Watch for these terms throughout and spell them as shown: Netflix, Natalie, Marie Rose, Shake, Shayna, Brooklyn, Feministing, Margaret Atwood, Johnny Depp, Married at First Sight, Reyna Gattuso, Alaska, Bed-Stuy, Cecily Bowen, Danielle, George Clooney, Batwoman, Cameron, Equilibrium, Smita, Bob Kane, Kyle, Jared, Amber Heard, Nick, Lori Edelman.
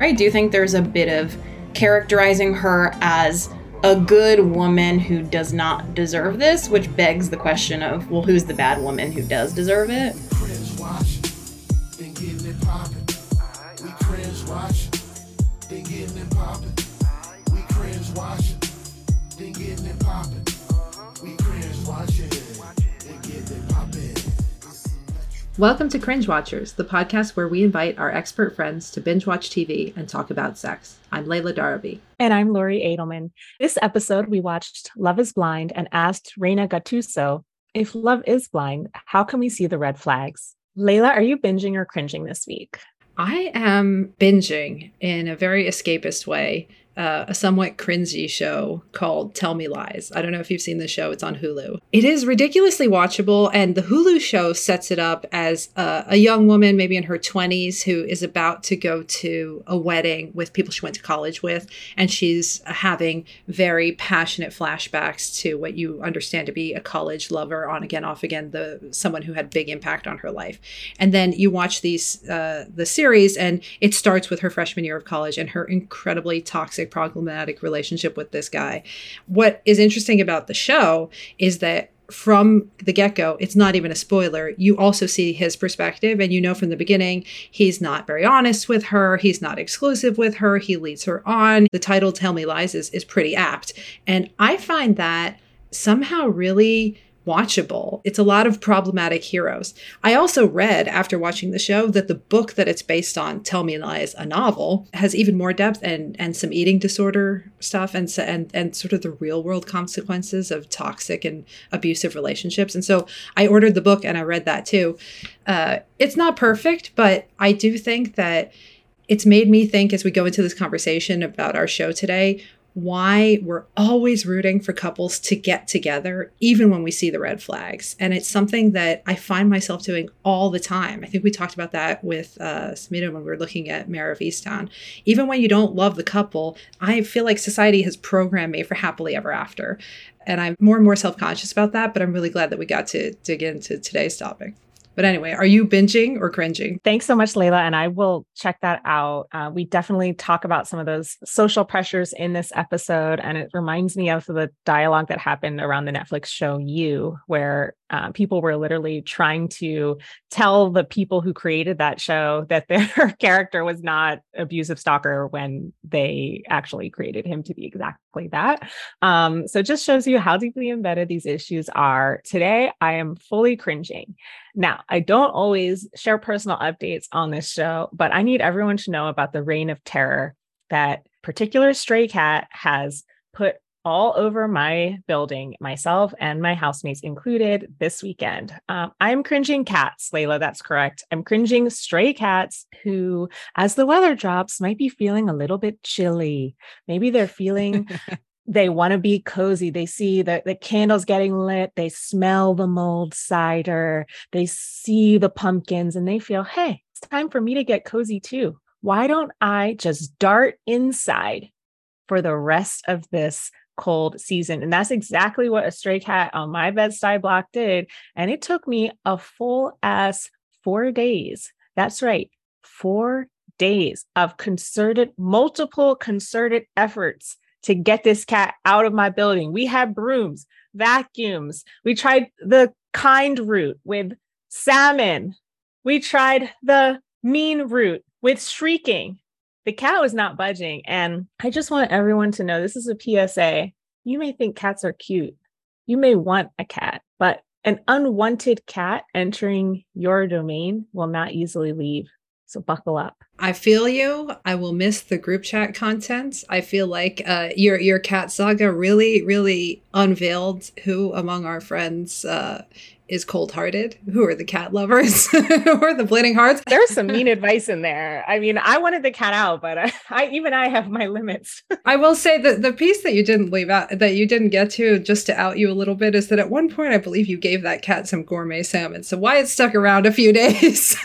I do think there's a bit of characterizing her as a good woman who does not deserve this, which begs the question of, well, who's the bad woman who does deserve it? Welcome to Cringe Watchers, the podcast where we invite our expert friends to binge watch TV and talk about sex. I'm Layla Darby. And I'm Lori Edelman. This episode, we watched Love is Blind and asked Reyna Gattuso, if love is blind, how can we see the red flags? Layla, are you binging or cringing this week? I am binging in a very escapist way, a somewhat cringy show called Tell Me Lies. I don't know if you've seen the show. It's on Hulu. It is ridiculously watchable. And the Hulu show sets it up as a young woman, maybe in her 20s, who is about to go to a wedding with people she went to college with. And she's having very passionate flashbacks to what you understand to be a college lover, on again, off again, someone who had big impact on her life. And then you watch the series, and it starts with her freshman year of college and her incredibly toxic, problematic relationship with this guy. What is interesting about the show is that from the get-go, it's not even a spoiler. You also see his perspective, and you know from the beginning, he's not very honest with her. He's not exclusive with her. He leads her on. The title, Tell Me Lies, is pretty apt. And I find that somehow really watchable. It's a lot of problematic heroes. I also read after watching the show that the book that it's based on, Tell Me Lies, a novel, has even more depth and some eating disorder stuff and sort of the real world consequences of toxic and abusive relationships. And so I ordered the book and I read that too. It's not perfect, but I do think that it's made me think as we go into this conversation about our show today, why we're always rooting for couples to get together, even when we see the red flags. And it's something that I find myself doing all the time. I think we talked about that with Smita when we were looking at Mare of Easttown. Even when you don't love the couple, I feel like society has programmed me for happily ever after. And I'm more and more self-conscious about that, but I'm really glad that we got to dig into today's topic. But anyway, are you binging or cringing? Thanks so much, Layla. And I will check that out. We definitely talk about some of those social pressures in this episode. And it reminds me of the dialogue that happened around the Netflix show You, where people were literally trying to tell the people who created that show that their character was not abusive stalker when they actually created him to be exactly that. So it just shows you how deeply embedded these issues are. Today, I am fully cringing. Now, I don't always share personal updates on this show, but I need everyone to know about the reign of terror that particular stray cat has put all over my building, myself and my housemates included, this weekend. I'm cringing cats, Layla, that's correct. I'm cringing stray cats who, as the weather drops, might be feeling a little bit chilly. Maybe they're feeling... They want to be cozy. They see the candles getting lit. They smell the mulled cider. They see the pumpkins and they feel, hey, it's time for me to get cozy too. Why don't I just dart inside for the rest of this cold season? And that's exactly what a stray cat on my Bed-Stuy block did. And it took me a full ass 4 days. That's right. 4 days of multiple concerted efforts to get this cat out of my building. We had brooms, vacuums. We tried the kind route with salmon. We tried the mean route with shrieking. The cat was not budging. And I just want everyone to know, this is a PSA. You may think cats are cute. You may want a cat, but an unwanted cat entering your domain will not easily leave. So buckle up. I feel you. I will miss the group chat content. I feel like your cat saga really, really unveiled who among our friends is cold-hearted, who are the cat lovers, who are the bleeding hearts. There's some mean advice in there. I mean, I wanted the cat out, but I have my limits. I will say that the piece that you didn't leave out, that you didn't get to, just to out you a little bit, is that at one point, I believe you gave that cat some gourmet salmon. So why it stuck around a few days.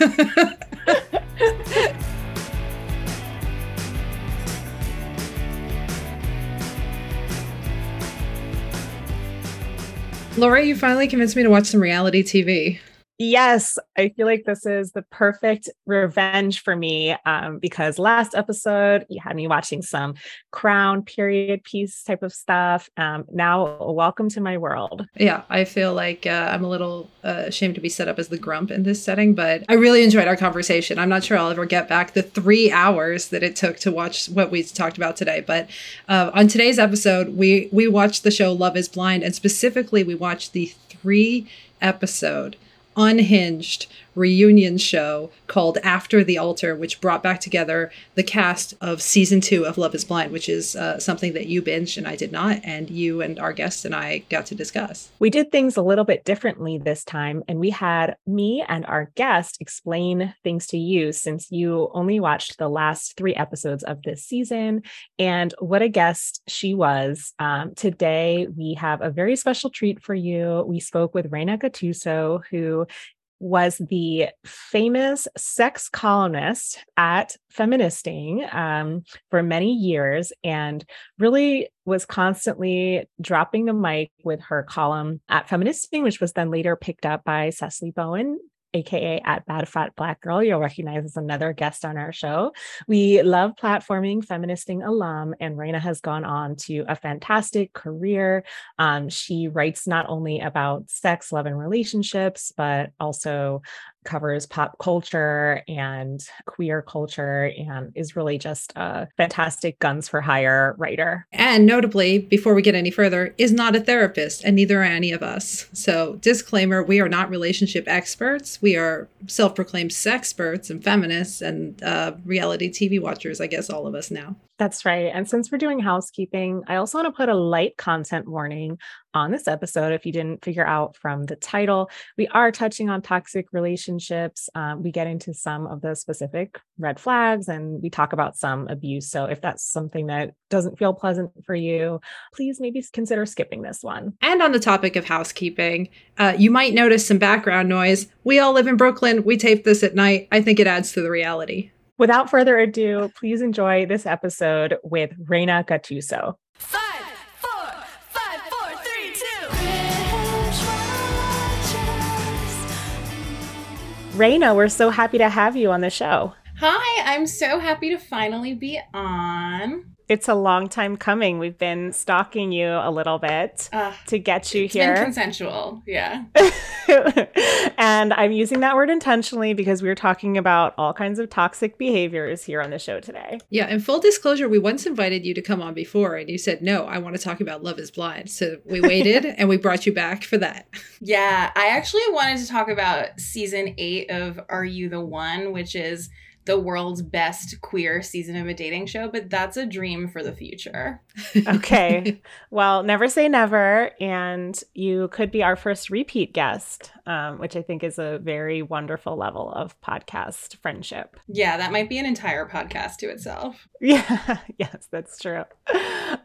Lori, you finally convinced me to watch some reality TV. Yes, I feel like this is the perfect revenge for me because last episode you had me watching some Crown period piece type of stuff. Now, welcome to my world. Yeah, I feel like I'm a little ashamed to be set up as the grump in this setting, but I really enjoyed our conversation. I'm not sure I'll ever get back the 3 hours that it took to watch what we talked about today. But on today's episode, we watched the show Love is Blind, and specifically we watched the 3-episode unhinged reunion show called After the Altar, which brought back together the cast of season 2 of Love is Blind, which is something that you binged and I did not, and you and our guest and I got to discuss. We did things a little bit differently this time, and we had me and our guest explain things to you since you only watched the last 3 episodes of this season, and what a guest she was. Today, we have a very special treat for you. We spoke with Reyna Gattuso, who was the famous sex columnist at Feministing for many years, and really was constantly dropping the mic with her column at Feministing, which was then later picked up by Cecily Bowen, AKA at Bad Fat Black Girl. You'll recognize as another guest on our show. We love platforming Feministing alum, and Reyna has gone on to a fantastic career. She writes not only about sex, love, and relationships, but also covers pop culture and queer culture, and is really just a fantastic guns for hire writer. And notably, before we get any further, is not a therapist, and neither are any of us. So disclaimer, we are not relationship experts. We are self-proclaimed sexperts and feminists and reality TV watchers, I guess all of us now. That's right. And since we're doing housekeeping, I also want to put a light content warning on this episode. If you didn't figure out from the title, we are touching on toxic relationships. We get into some of the specific red flags, and we talk about some abuse. So if that's something that doesn't feel pleasant for you, please maybe consider skipping this one. And on the topic of housekeeping, you might notice some background noise. We all live in Brooklyn. We tape this at night. I think it adds to the reality. Without further ado, please enjoy this episode with Reyna Gattuso. 5, 4, 5, 4, 3, 2. Reyna, we're so happy to have you on the show. Hi, I'm so happy to finally be on. It's a long time coming. We've been stalking you a little bit to get you here. It's been consensual, yeah. And I'm using that word intentionally because we were talking about all kinds of toxic behaviors here on the show today. Yeah, and full disclosure, we once invited you to come on before, and you said, no, I want to talk about Love is Blind. So we waited, and we brought you back for that. Yeah, I actually wanted to talk about season 8 of Are You the One, which is the world's best queer season of a dating show, but that's a dream for the future. Okay. Well, never say never. And you could be our first repeat guest, which I think is a very wonderful level of podcast friendship. Yeah, that might be an entire podcast to itself. Yeah. Yes, that's true.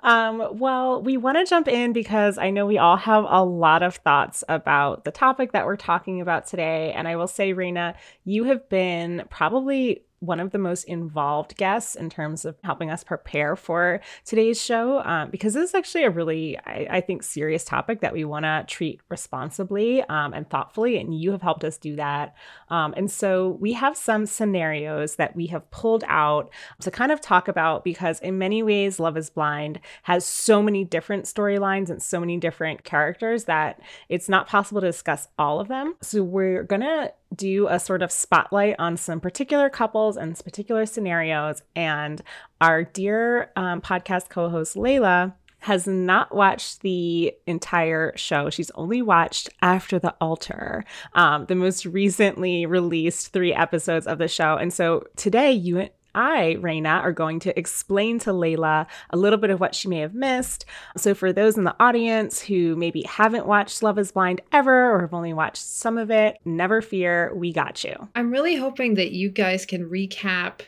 Well, we want to jump in because I know we all have a lot of thoughts about the topic that we're talking about today. And I will say, Reyna, you have been probably one of the most involved guests in terms of helping us prepare for today's show, because this is actually a really, I think, serious topic that we want to treat responsibly and thoughtfully, and you have helped us do that. And so we have some scenarios that we have pulled out to kind of talk about, because in many ways, Love is Blind has so many different storylines and so many different characters that it's not possible to discuss all of them. So we're going to do a sort of spotlight on some particular couples and particular scenarios. And our dear podcast co-host Layla has not watched the entire show. She's only watched After the Altar, the most recently released 3 episodes of the show. And so today you and I, Reyna, are going to explain to Layla a little bit of what she may have missed. So for those in the audience who maybe haven't watched Love is Blind ever, or have only watched some of it, never fear, we got you. I'm really hoping that you guys can recap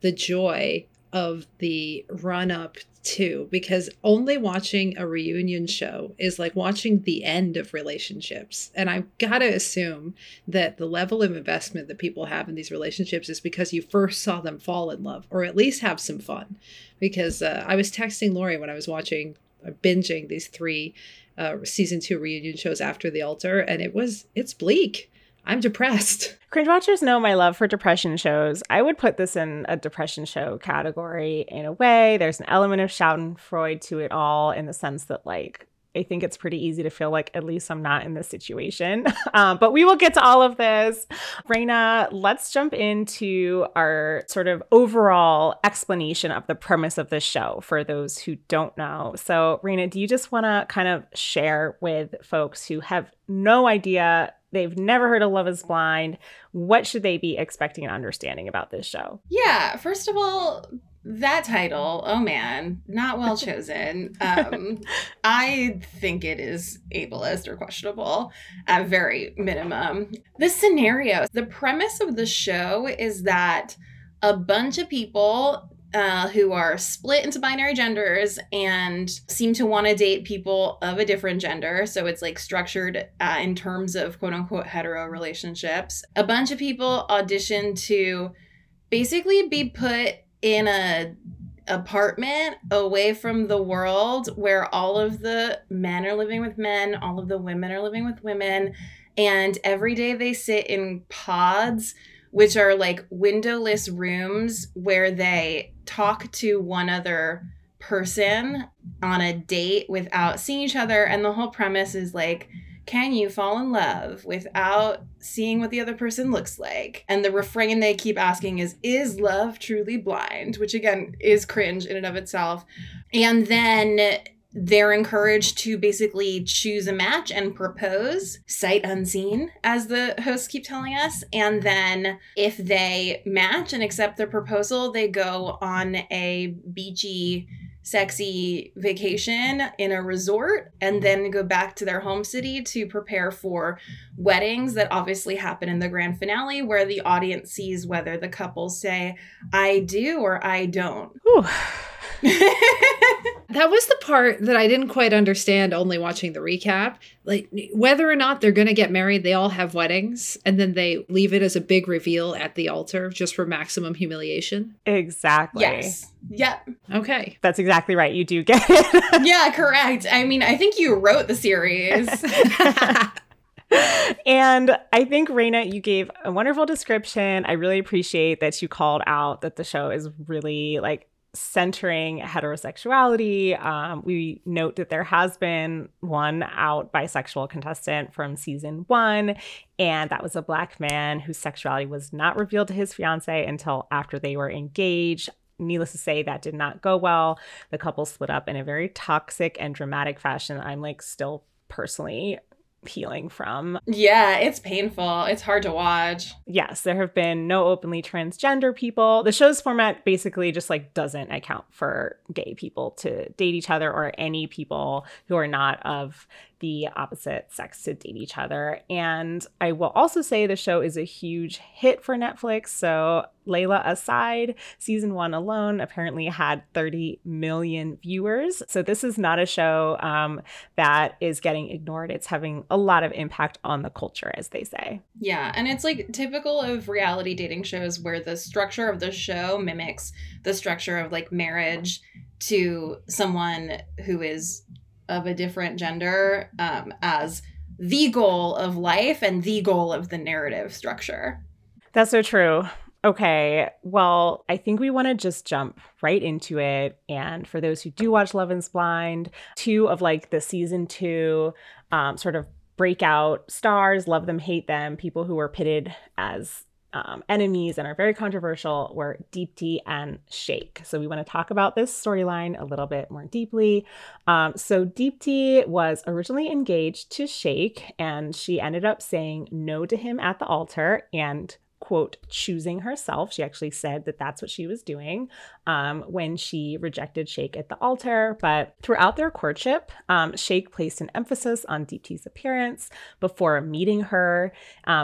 the joy of the run-up too, because only watching a reunion show is like watching the end of relationships. And I've got to assume that the level of investment that people have in these relationships is because you first saw them fall in love, or at least have some fun. Because I was texting Lori when I was watching, binging these 3 season 2 reunion shows After the Altar, and it's bleak. I'm depressed. Cringe Watchers know my love for depression shows. I would put this in a depression show category in a way. There's an element of Schadenfreude to it all in the sense that, like, I think it's pretty easy to feel like at least I'm not in this situation. But we will get to all of this. Reyna, let's jump into our sort of overall explanation of the premise of this show for those who don't know. So Reyna, do you just want to kind of share with folks who have no idea, they've never heard of Love is Blind, what should they be expecting and understanding about this show? Yeah, first of all, that title, oh man, not well chosen. I think it is ableist or questionable at very minimum. The scenario, the premise of the show is that a bunch of people who are split into binary genders and seem to want to date people of a different gender. So it's like structured in terms of quote unquote hetero relationships. A bunch of people audition to basically be put in a apartment away from the world where all of the men are living with men, all of the women are living with women, and every day they sit in pods, which are like windowless rooms where they talk to one other person on a date without seeing each other. And the whole premise is like, can you fall in love without seeing what the other person looks like? And the refrain they keep asking is love truly blind? Which again is cringe in and of itself. And then they're encouraged to basically choose a match and propose, sight unseen, as the hosts keep telling us. And then if they match and accept their proposal, they go on a beachy, sexy vacation in a resort and then go back to their home city to prepare for weddings that obviously happen in the grand finale, where the audience sees whether the couples say, I do or I don't. That was the part that I didn't quite understand only watching the recap. Like, whether or not they're going to get married, they all have weddings, and then they leave it as a big reveal at the altar just for maximum humiliation. Exactly. Yes. Yep. Okay. That's exactly right. You do get it. Yeah, correct. I mean, I think you wrote the series. And I think, Reyna, you gave a wonderful description. I really appreciate that you called out that the show is really, like, centering heterosexuality. We note that there has been one out bisexual contestant from season 1, and that was a Black man whose sexuality was not revealed to his fiance until after they were engaged. Needless to say, that did not go well. The couple split up in a very toxic and dramatic fashion. I'm like still personally healing from. Yeah, it's painful. It's hard to watch. Yes, there have been no openly transgender people. The show's format basically just like doesn't account for gay people to date each other or any people who are not of the opposite sex to date each other. And I will also say the show is a huge hit for Netflix. So Layla aside, season 1 alone apparently had 30 million viewers. So this is not a show that is getting ignored. It's having a lot of impact on the culture, as they say. Yeah. And it's like typical of reality dating shows where the structure of the show mimics the structure of like marriage to someone who is of a different gender as the goal of life and the goal of the narrative structure. That's so true. Okay, well, I think we want to just jump right into it. And for those who do watch Love is Blind, 2 of like the season 2 sort of breakout stars, love them, hate them, people who were pitted as enemies and are very controversial, were Deepti and Shake. So we want to talk about this storyline a little bit more deeply. So Deepti was originally engaged to Shake, and she ended up saying no to him at the altar and, quote, choosing herself. She actually said that that's what she was doing when she rejected Shake at the altar. But throughout their courtship, Shake placed an emphasis on Deepti's appearance. Before meeting her,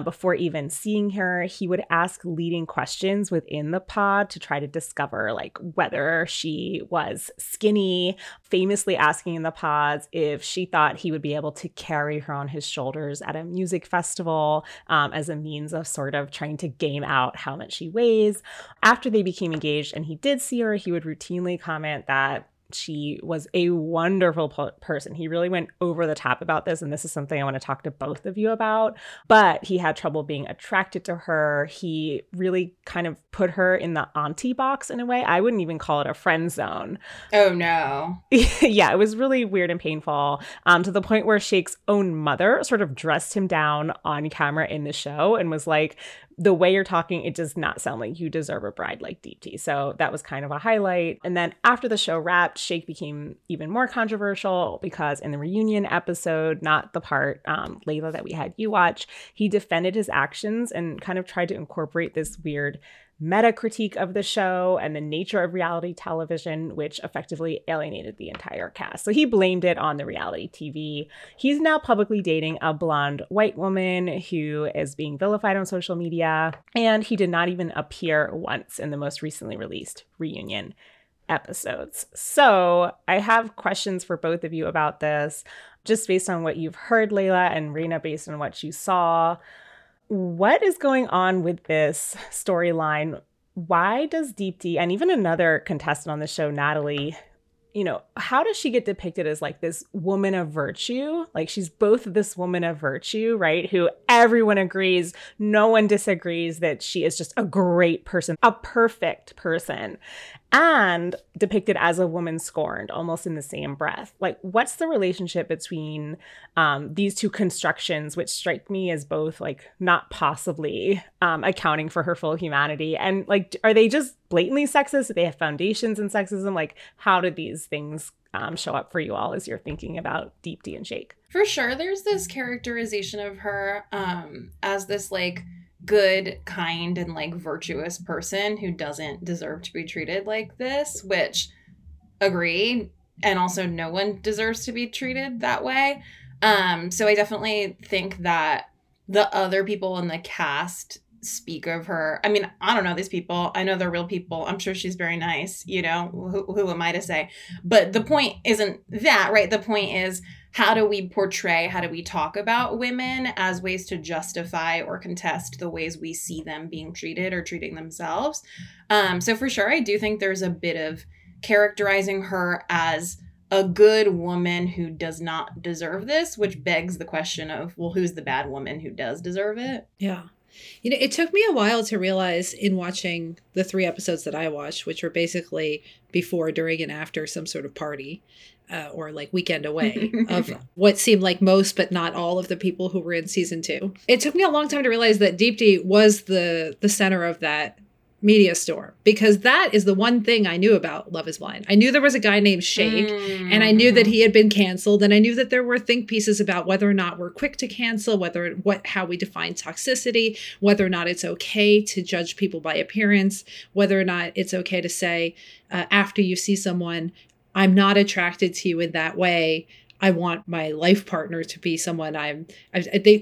before even seeing her, he would ask leading questions within the pod to try to discover like whether she was skinny, famously asking in the pods if she thought he would be able to carry her on his shoulders at a music festival as a means of sort of trying to game out how much she weighs. After they became engaged and he did see her, he would routinely comment that She was a wonderful person. He really went over the top about this, and this is something I want to talk to both of you about. But he had trouble being attracted to her. He really kind of put her in the auntie box in a way. I wouldn't even call it a friend zone. Oh, no. Yeah, it was really weird and painful, to the point where Shake's own mother sort of dressed him down on camera in the show and was like, the way you're talking, it does not sound like you deserve a bride like Deepti. So that was kind of a highlight. And then after the show wrapped, Shake became even more controversial because in the reunion episode, not the part, Layla, that we had you watch, he defended his actions and kind of tried to incorporate this weird meta critique of the show and the nature of reality television, which effectively alienated the entire cast. So he blamed it on the reality TV. He's now publicly dating a blonde white woman who is being vilified on social media, and he did not even appear once in the most recently released reunion episodes. So I have questions for both of you about this, just based on what you've heard, Layla, and Reyna, based on what you saw. What is going on with this storyline? Why does Deepti, and even another contestant on the show, Natalie, you know, how does she get depicted as like this woman of virtue? Like, she's both this woman of virtue, right? Who everyone agrees, no one disagrees that she is just a great person, a perfect person, and depicted as a woman scorned almost in the same breath. Like, what's the relationship between these two constructions, which strike me as both like not possibly accounting for her full humanity? And like, are they just blatantly sexist? Do they have foundations in sexism? Like, how did these things show up for you all as you're thinking about Deepti and Shake? For sure, there's this characterization of her as this like good, kind, and like virtuous person who doesn't deserve to be treated like this, which, agree, and also no one deserves to be treated that way. So I definitely think that the other people in the cast speak of her. I mean, I don't know these people. I know they're real people. I'm sure she's very nice, you know, who am I to say? But the point isn't that, right? The point is, how do we talk about women as ways to justify or contest the ways we see them being treated or treating themselves? So for sure, I do think there's a bit of characterizing her as a good woman who does not deserve this, which begs the question of, well, who's the bad woman who does deserve it? Yeah. You know, it took me a while to realize in watching the 3 episodes that I watched, which were basically before, during, and after some sort of party or like weekend away of what seemed like most but not all of the people who were in season 2. It took me a long time to realize that Deepti was the center of that media store, because that is the one thing I knew about Love is Blind. I knew there was a guy named Shake, and I knew that he had been canceled, and I knew that there were think pieces about whether or not we're quick to cancel, how we define toxicity, whether or not it's okay to judge people by appearance, whether or not it's okay to say after you see someone, I'm not attracted to you in that way. I want my life partner to be someone I watched a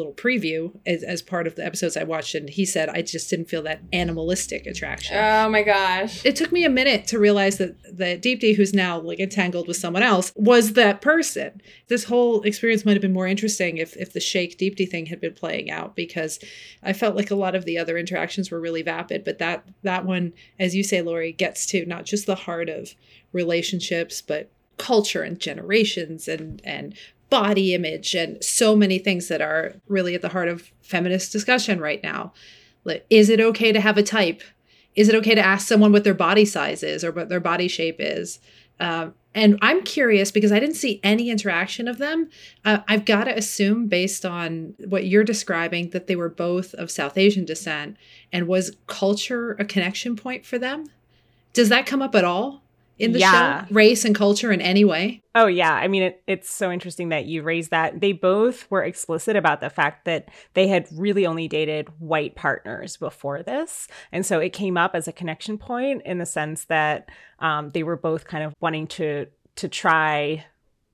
little preview as part of the episodes I watched, and he said, I just didn't feel that animalistic attraction. Oh my gosh. It took me a minute to realize that Deepti, who's now like entangled with someone else, was that person. This whole experience might have been more interesting if the Shake Deepti thing had been playing out, because I felt like a lot of the other interactions were really vapid, but that one, as you say, Lori, gets to not just the heart of relationships, but culture and generations and body image and so many things that are really at the heart of feminist discussion right now. Like, is it okay to have a type? Is it okay to ask someone what their body size is or what their body shape is? And I'm curious because I didn't see any interaction of them. I've got to assume, based on what you're describing, that they were both of South Asian descent. And was culture a connection point for them? Does that come up at all in the show? Race and culture in any way? Oh, yeah. I mean, it's so interesting that you raised that. They both were explicit about the fact that they had really only dated white partners before this. And so it came up as a connection point in the sense that they were both kind of wanting to try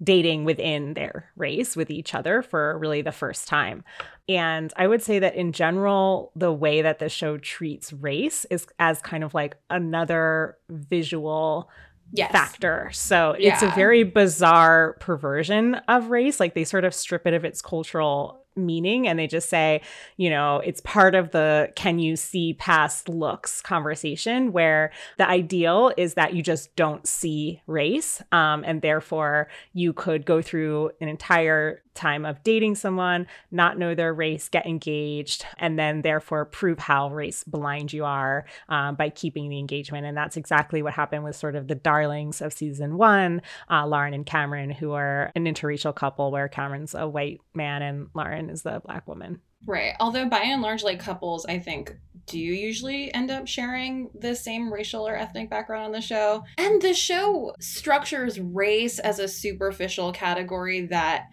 dating within their race with each other for really the first time. And I would say that in general, the way that the show treats race is as kind of like another visual factor. So it's a very bizarre perversion of race. Like, they sort of strip it of its cultural meaning, and they just say, you know, it's part of the can you see past looks conversation, where the ideal is that you just don't see race, and therefore you could go through an entire time of dating someone, not know their race, get engaged, and then therefore prove how race blind you are by keeping the engagement. And that's exactly what happened with sort of the darlings of season one, Lauren and Cameron, who are an interracial couple where Cameron's a white man and Lauren is the black woman. Right. Although by and large, like, couples, I think, do usually end up sharing the same racial or ethnic background on the show. And the show structures race as a superficial category that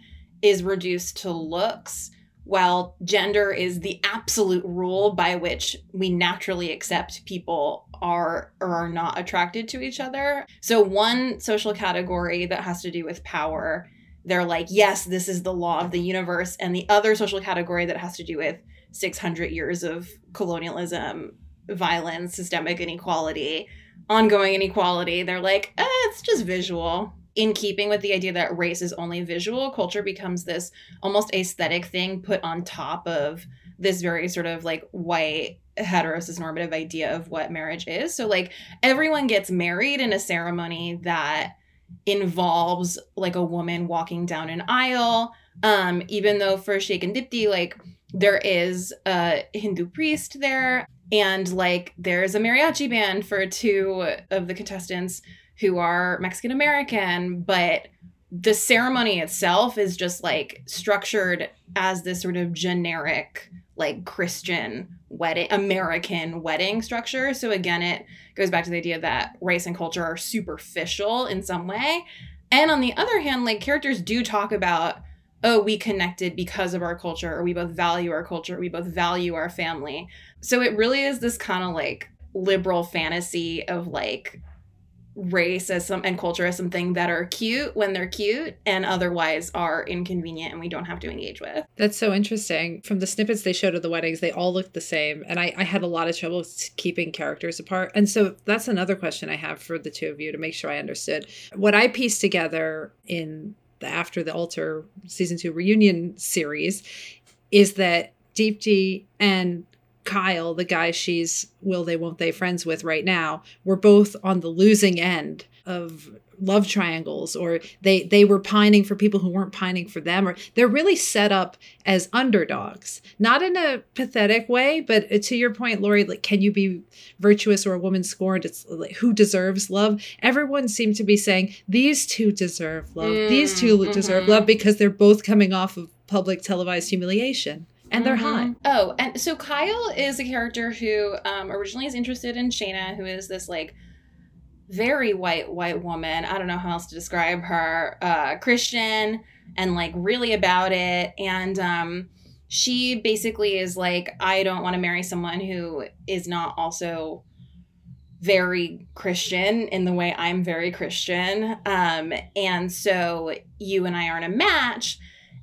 is reduced to looks, while gender is the absolute rule by which we naturally accept people are or are not attracted to each other. So one social category that has to do with power, they're like, yes, this is the law of the universe. And the other social category that has to do with 600 years of colonialism, violence, systemic inequality, ongoing inequality, they're like, it's just visual. In keeping with the idea that race is only visual, culture becomes this almost aesthetic thing put on top of this very sort of like white heterosis normative idea of what marriage is. So like everyone gets married in a ceremony that involves like a woman walking down an aisle, even though for Shake and Deepti, like there is a Hindu priest there, and like there's a mariachi band for two of the contestants who are Mexican-American, but the ceremony itself is just like structured as this sort of generic, like Christian wedding, American wedding structure. So again, it goes back to the idea that race and culture are superficial in some way. And on the other hand, like characters do talk about, oh, we connected because of our culture, or we both value our culture, we both value our family. So it really is this kind of like liberal fantasy of like, race as some and culture as something that are cute when they're cute and otherwise are inconvenient and we don't have to engage with. That's so interesting. From the snippets they showed of the weddings, they all looked the same. And I had a lot of trouble keeping characters apart. And so that's another question I have for the two of you to make sure I understood. What I pieced together in the After the Altar season 2 reunion series is that Deepti and Kyle, the guy she's will they won't they friends with right now, were both on the losing end of love triangles, or they were pining for people who weren't pining for them, or they're really set up as underdogs, not in a pathetic way, but to your point, Lori, like, can you be virtuous or a woman scorned? It's like, who deserves love? Everyone seemed to be saying these two deserve love. These two deserve love because they're both coming off of public televised humiliation. And they're hot. Oh, and so Kyle is a character who originally is interested in Shayna, who is this like very white woman. I don't know how else to describe her. Christian and like really about it. And she basically is like, I don't want to marry someone who is not also very Christian in the way I'm very Christian. And so you and I aren't a match.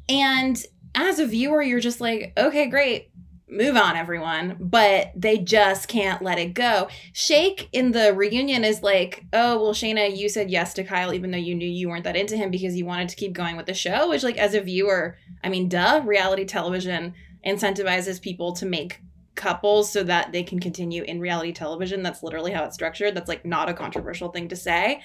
And as a viewer, you're just like, okay, great, move on, everyone. But they just can't let it go. Shake in the reunion is like, oh, well, Shayna, you said yes to Kyle, even though you knew you weren't that into him because you wanted to keep going with the show, which, like, as a viewer, I mean, duh, reality television incentivizes people to make couples so that they can continue in reality television. That's literally how it's structured. That's, like, not a controversial thing to say.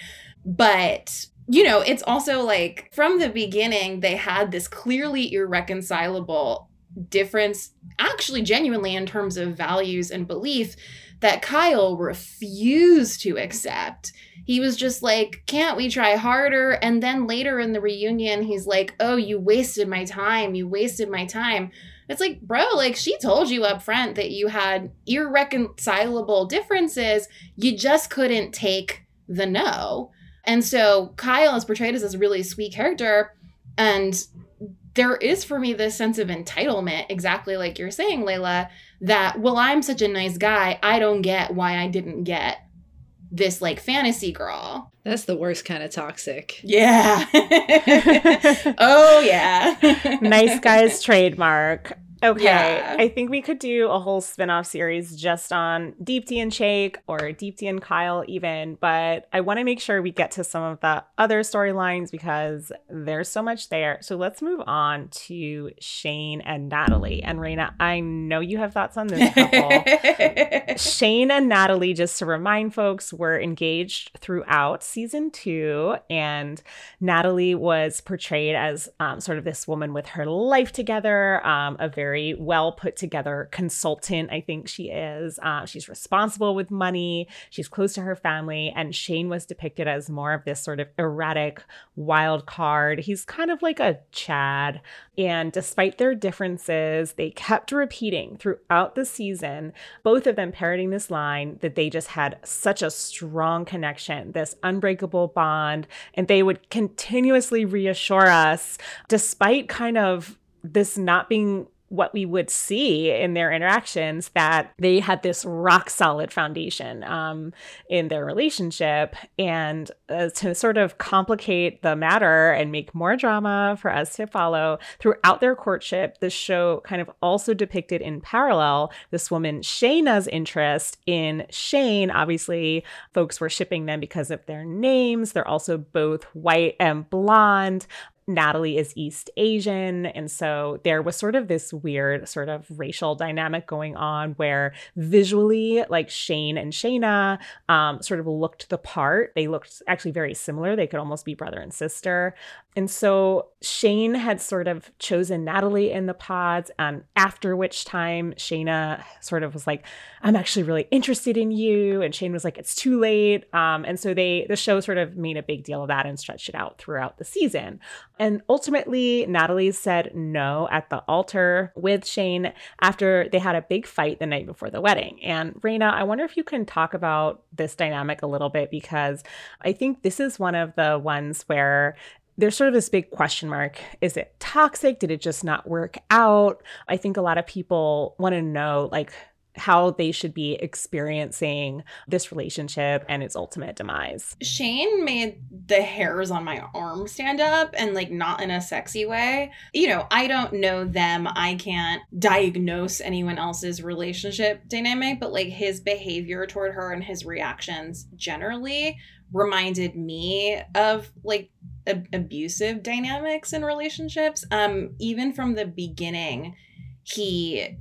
But you know, it's also like from the beginning, they had this clearly irreconcilable difference, actually genuinely in terms of values and belief, that Kyle refused to accept. He was just like, can't we try harder? And then later in the reunion, he's like, oh, you wasted my time. You wasted my time. It's like, bro, like she told you up front that you had irreconcilable differences. You just couldn't take the no. And so Kyle is portrayed as this really sweet character. And there is for me this sense of entitlement, exactly like you're saying, Layla, that, well, I'm such a nice guy. I don't get why I didn't get this like fantasy girl. That's the worst kind of toxic. Yeah. Oh, yeah. Nice guy's trademark. Okay, yeah. I think we could do a whole spin-off series just on Deepti and Shake or Deepti and Kyle even, but I want to make sure we get to some of the other storylines because there's so much there. So let's move on to Shane and Natalie. And Reyna, I know you have thoughts on this couple. Shane and Natalie, just to remind folks, were engaged throughout season 2, and Natalie was portrayed as sort of this woman with her life together, a very well put together consultant. I think she is. She's responsible with money. She's close to her family. And Shane was depicted as more of this sort of erratic wild card. He's kind of like a Chad. And despite their differences, they kept repeating throughout the season, both of them parroting this line that they just had such a strong connection, this unbreakable bond. And they would continuously reassure us, despite kind of this not being what we would see in their interactions, that they had this rock solid foundation in their relationship. And to sort of complicate the matter and make more drama for us to follow throughout their courtship, the show kind of also depicted in parallel this woman Shayna's interest in Shane. Obviously, folks were shipping them because of their names. They're also both white and blonde. Natalie is East Asian. And so there was sort of this weird sort of racial dynamic going on where visually, like, Shane and Shayna sort of looked the part. They looked actually very similar. They could almost be brother and sister. And so Shane had sort of chosen Natalie in the pods, after which time Shayna sort of was like, I'm actually really interested in you. And Shane was like, it's too late. And so the show sort of made a big deal of that and stretched it out throughout the season. And ultimately, Natalie said no at the altar with Shane after they had a big fight the night before the wedding. And Reyna, I wonder if you can talk about this dynamic a little bit, because I think this is one of the ones where there's sort of this big question mark. Is it toxic? Did it just not work out? I think a lot of people want to know, like, how they should be experiencing this relationship and its ultimate demise. Shane made the hairs on my arm stand up, and, like, not in a sexy way. You know, I don't know them. I can't diagnose anyone else's relationship dynamic, but, like, his behavior toward her and his reactions generally reminded me of, like, abusive dynamics in relationships. Even from the beginning, he...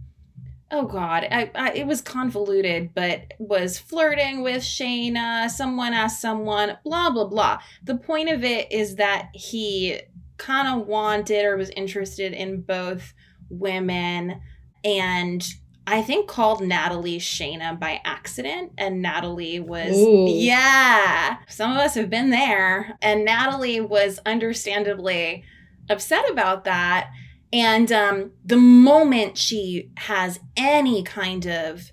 oh God, it was convoluted, but was flirting with Shayna, someone asked someone, blah, blah, blah. The point of it is that he kind of wanted or was interested in both women, and I think called Natalie Shayna by accident, and Natalie was, ooh, yeah, some of us have been there, and Natalie was understandably upset about that. And the moment she has any kind of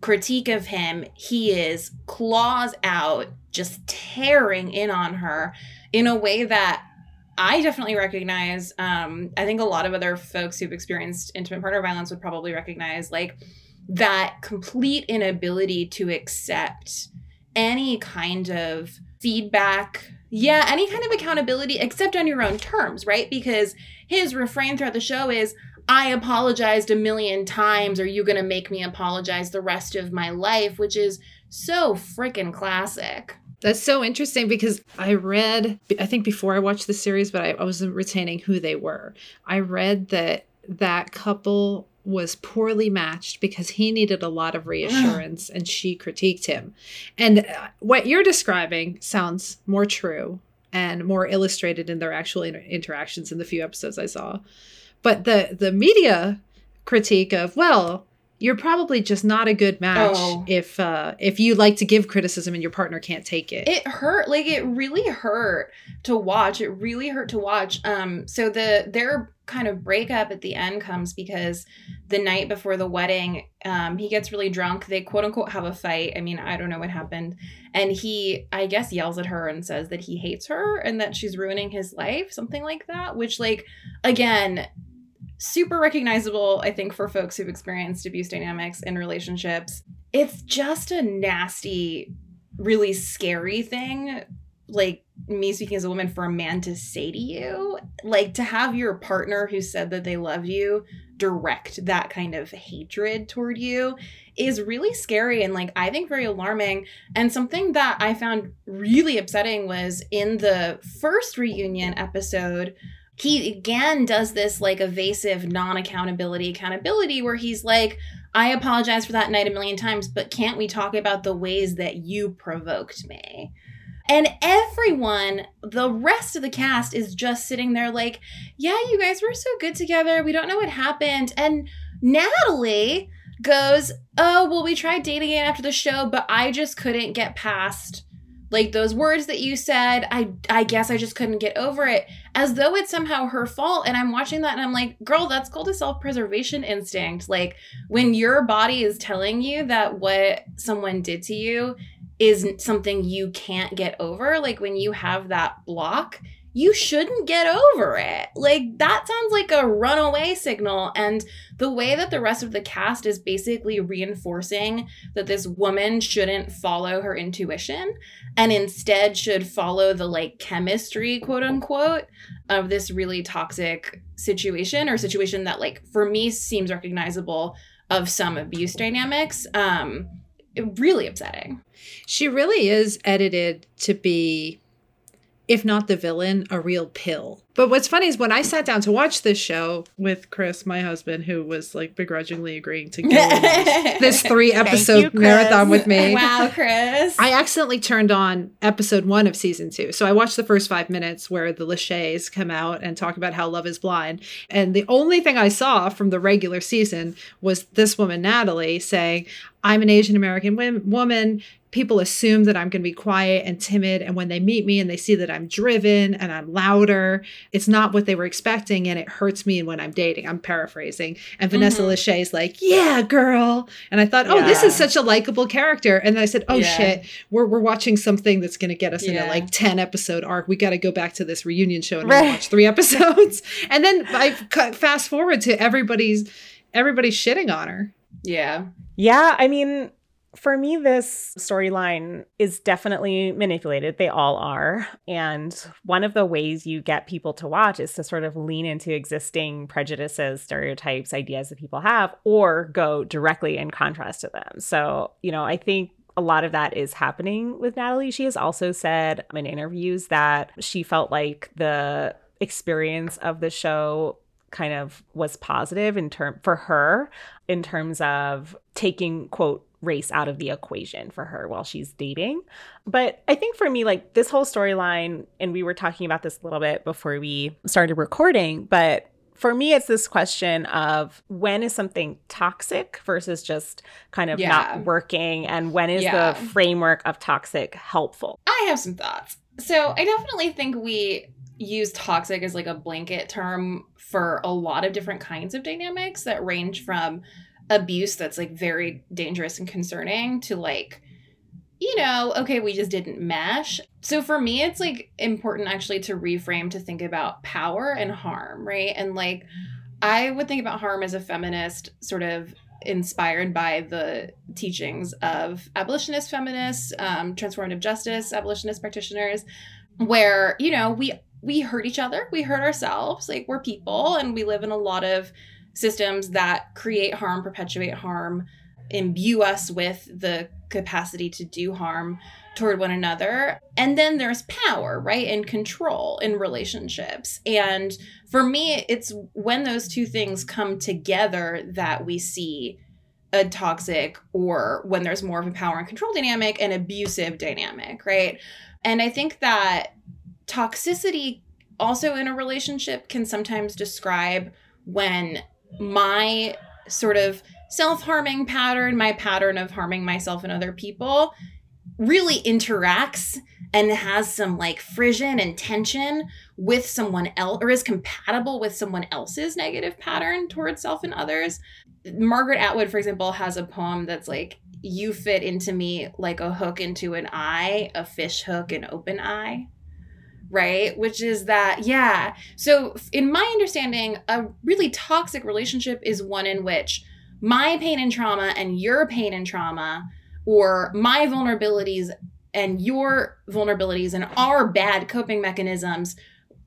critique of him, he is claws out, just tearing in on her in a way that I definitely recognize. I think a lot of other folks who've experienced intimate partner violence would probably recognize, like, that complete inability to accept any kind of feedback. Yeah, any kind of accountability, except on your own terms, right? Because his refrain throughout the show is, I apologized a million times. Are you going to make me apologize the rest of my life? Which is so freaking classic. That's so interesting, because I read, I think before I watched the series, but I wasn't retaining who they were. I read that couple was poorly matched because he needed a lot of reassurance and she critiqued him. And what you're describing sounds more true and more illustrated in their actual interactions in the few episodes I saw. But the media critique of, well, you're probably just not a good match if you like to give criticism and your partner can't take it. It hurt. Like, it really hurt to watch. It really hurt to watch. So their kind of breakup at the end comes because the night before the wedding, he gets really drunk. They quote unquote have a fight. I mean, I don't know what happened. And he, I guess, yells at her and says that he hates her and that she's ruining his life, something like that, which, like, again, super recognizable, I think, for folks who've experienced abuse dynamics in relationships. It's just a nasty, really scary thing, like, me speaking as a woman, for a man to say to you, like, to have your partner who said that they loved you direct that kind of hatred toward you is really scary and, like, I think very alarming. And something that I found really upsetting was in the first reunion episode, he again does this, like, evasive non-accountability where he's like, I apologize for that night a million times, but can't we talk about the ways that you provoked me? And everyone, the rest of the cast is just sitting there like, yeah, you guys were so good together. We don't know what happened. And Natalie goes, oh, well, we tried dating again after the show, but I just couldn't get past, like, those words that you said. I guess I just couldn't get over it, as though it's somehow her fault. And I'm watching that and I'm like, girl, that's called a self-preservation instinct. Like, when your body is telling you that what someone did to you is something you can't get over, like, when you have that block, you shouldn't get over it. Like, that sounds like a runaway signal. And the way that the rest of the cast is basically reinforcing that this woman shouldn't follow her intuition and instead should follow the, like, chemistry, quote unquote, of this really toxic situation, or situation that, like, for me seems recognizable of some abuse dynamics, really upsetting. She really is edited to be, if not the villain, a real pill. But what's funny is when I sat down to watch this show with Chris, my husband, who was, like, begrudgingly agreeing to go this 3-episode marathon with me. Wow, Chris. I accidentally turned on episode 1 of season 2. So I watched the first 5 minutes where the Lachey's come out and talk about how love is blind. And the only thing I saw from the regular season was this woman, Natalie, saying, I'm an Asian American woman. People assume that I'm going to be quiet and timid. And when they meet me and they see that I'm driven and I'm louder, it's not what they were expecting. And it hurts me when I'm dating. I'm paraphrasing. And Vanessa Lachey's like, yeah, girl. And I thought, oh, this is such a likable character. And then I said, oh, shit, we're watching something that's going to get us in a, like, 10-episode arc. We got to go back to this reunion show and watch 3 episodes. And then I fast forward to everybody's shitting on her. Yeah. Yeah. I mean, for me, this storyline is definitely manipulated. They all are. And one of the ways you get people to watch is to sort of lean into existing prejudices, stereotypes, ideas that people have, or go directly in contrast to them. So, you know, I think a lot of that is happening with Natalie. She has also said in interviews that she felt like the experience of the show kind of was positive in terms of taking, quote, race out of the equation for her while she's dating. But I think for me, like, this whole storyline, and we were talking about this a little bit before we started recording, but for me, it's this question of when is something toxic versus just kind of not working, and when is the framework of toxic helpful? I have some thoughts. So I definitely think we use toxic as, like, a blanket term for a lot of different kinds of dynamics that range from abuse that's, like, very dangerous and concerning to, like, you know, okay, we just didn't mesh. So for me, it's, like, important actually to reframe, to think about power and harm, right? And, like, I would think about harm as a feminist, sort of inspired by the teachings of abolitionist feminists, transformative justice abolitionist practitioners, where, you know, we hurt each other, we hurt ourselves, like, we're people, and we live in a lot of systems that create harm, perpetuate harm, imbue us with the capacity to do harm toward one another. And then there's power, right? And control in relationships. And for me, it's when those two things come together that we see a toxic, or when there's more of a power and control dynamic and abusive dynamic, right? And I think that toxicity also in a relationship can sometimes describe when my sort of self-harming pattern, my pattern of harming myself and other people, really interacts and has some, like, frisson and tension with someone else, or is compatible with someone else's negative pattern towards self and others. Margaret Atwood, for example, has a poem that's like, you fit into me like a hook into an eye, a fish hook, an open eye. Right? Which is that, So in my understanding, a really toxic relationship is one in which my pain and trauma and your pain and trauma, or my vulnerabilities and your vulnerabilities and our bad coping mechanisms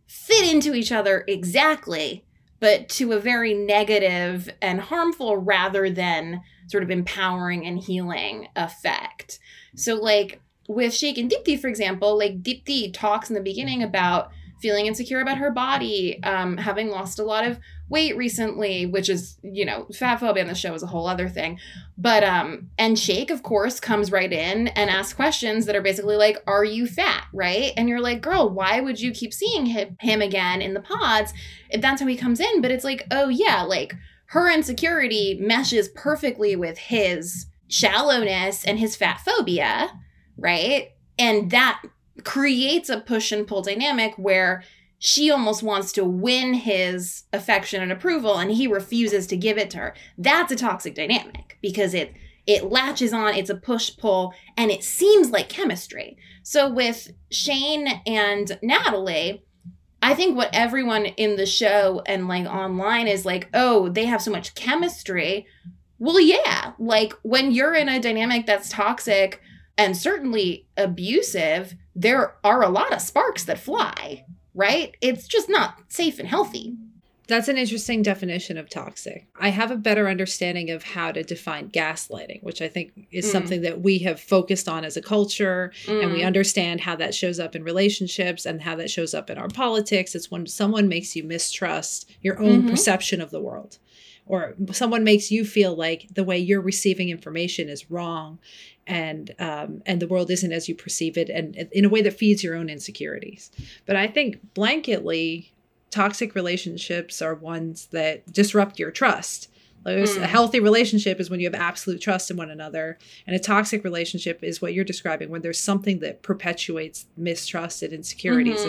fit into each other exactly, but to a very negative and harmful rather than sort of empowering and healing effect. So like with Shake and Deepti, for example, like Deepti talks in the beginning about feeling insecure about her body, having lost a lot of weight recently, which is, you know, fat phobia on the show is a whole other thing. But, and Shake, of course, comes right in and asks questions that are basically like, are you fat? Right. And you're like, girl, why would you keep seeing him again in the pods? That's how he comes in. But it's like, oh yeah, like her insecurity meshes perfectly with his shallowness and his fat phobia. Right. And that creates a push and pull dynamic where she almost wants to win his affection and approval and he refuses to give it to her. That's a toxic dynamic because it latches on, it's a push-pull, and it seems like chemistry. So with Shane and Natalie, I think what everyone in the show and like online is like, oh, they have so much chemistry. Well, yeah, like when you're in a dynamic that's toxic and certainly abusive, there are a lot of sparks that fly, right? It's just not safe and healthy. That's an interesting definition of toxic. I have a better understanding of how to define gaslighting, which I think is something that we have focused on as a culture, and we understand how that shows up in relationships and how that shows up in our politics. It's when someone makes you mistrust your own perception of the world, or someone makes you feel like the way you're receiving information is wrong and the world isn't as you perceive it, and in a way that feeds your own insecurities. But I think blanketly, toxic relationships are ones that disrupt your trust. A healthy relationship is when you have absolute trust in one another. And a toxic relationship is what you're describing, when there's something that perpetuates mistrust and insecurities.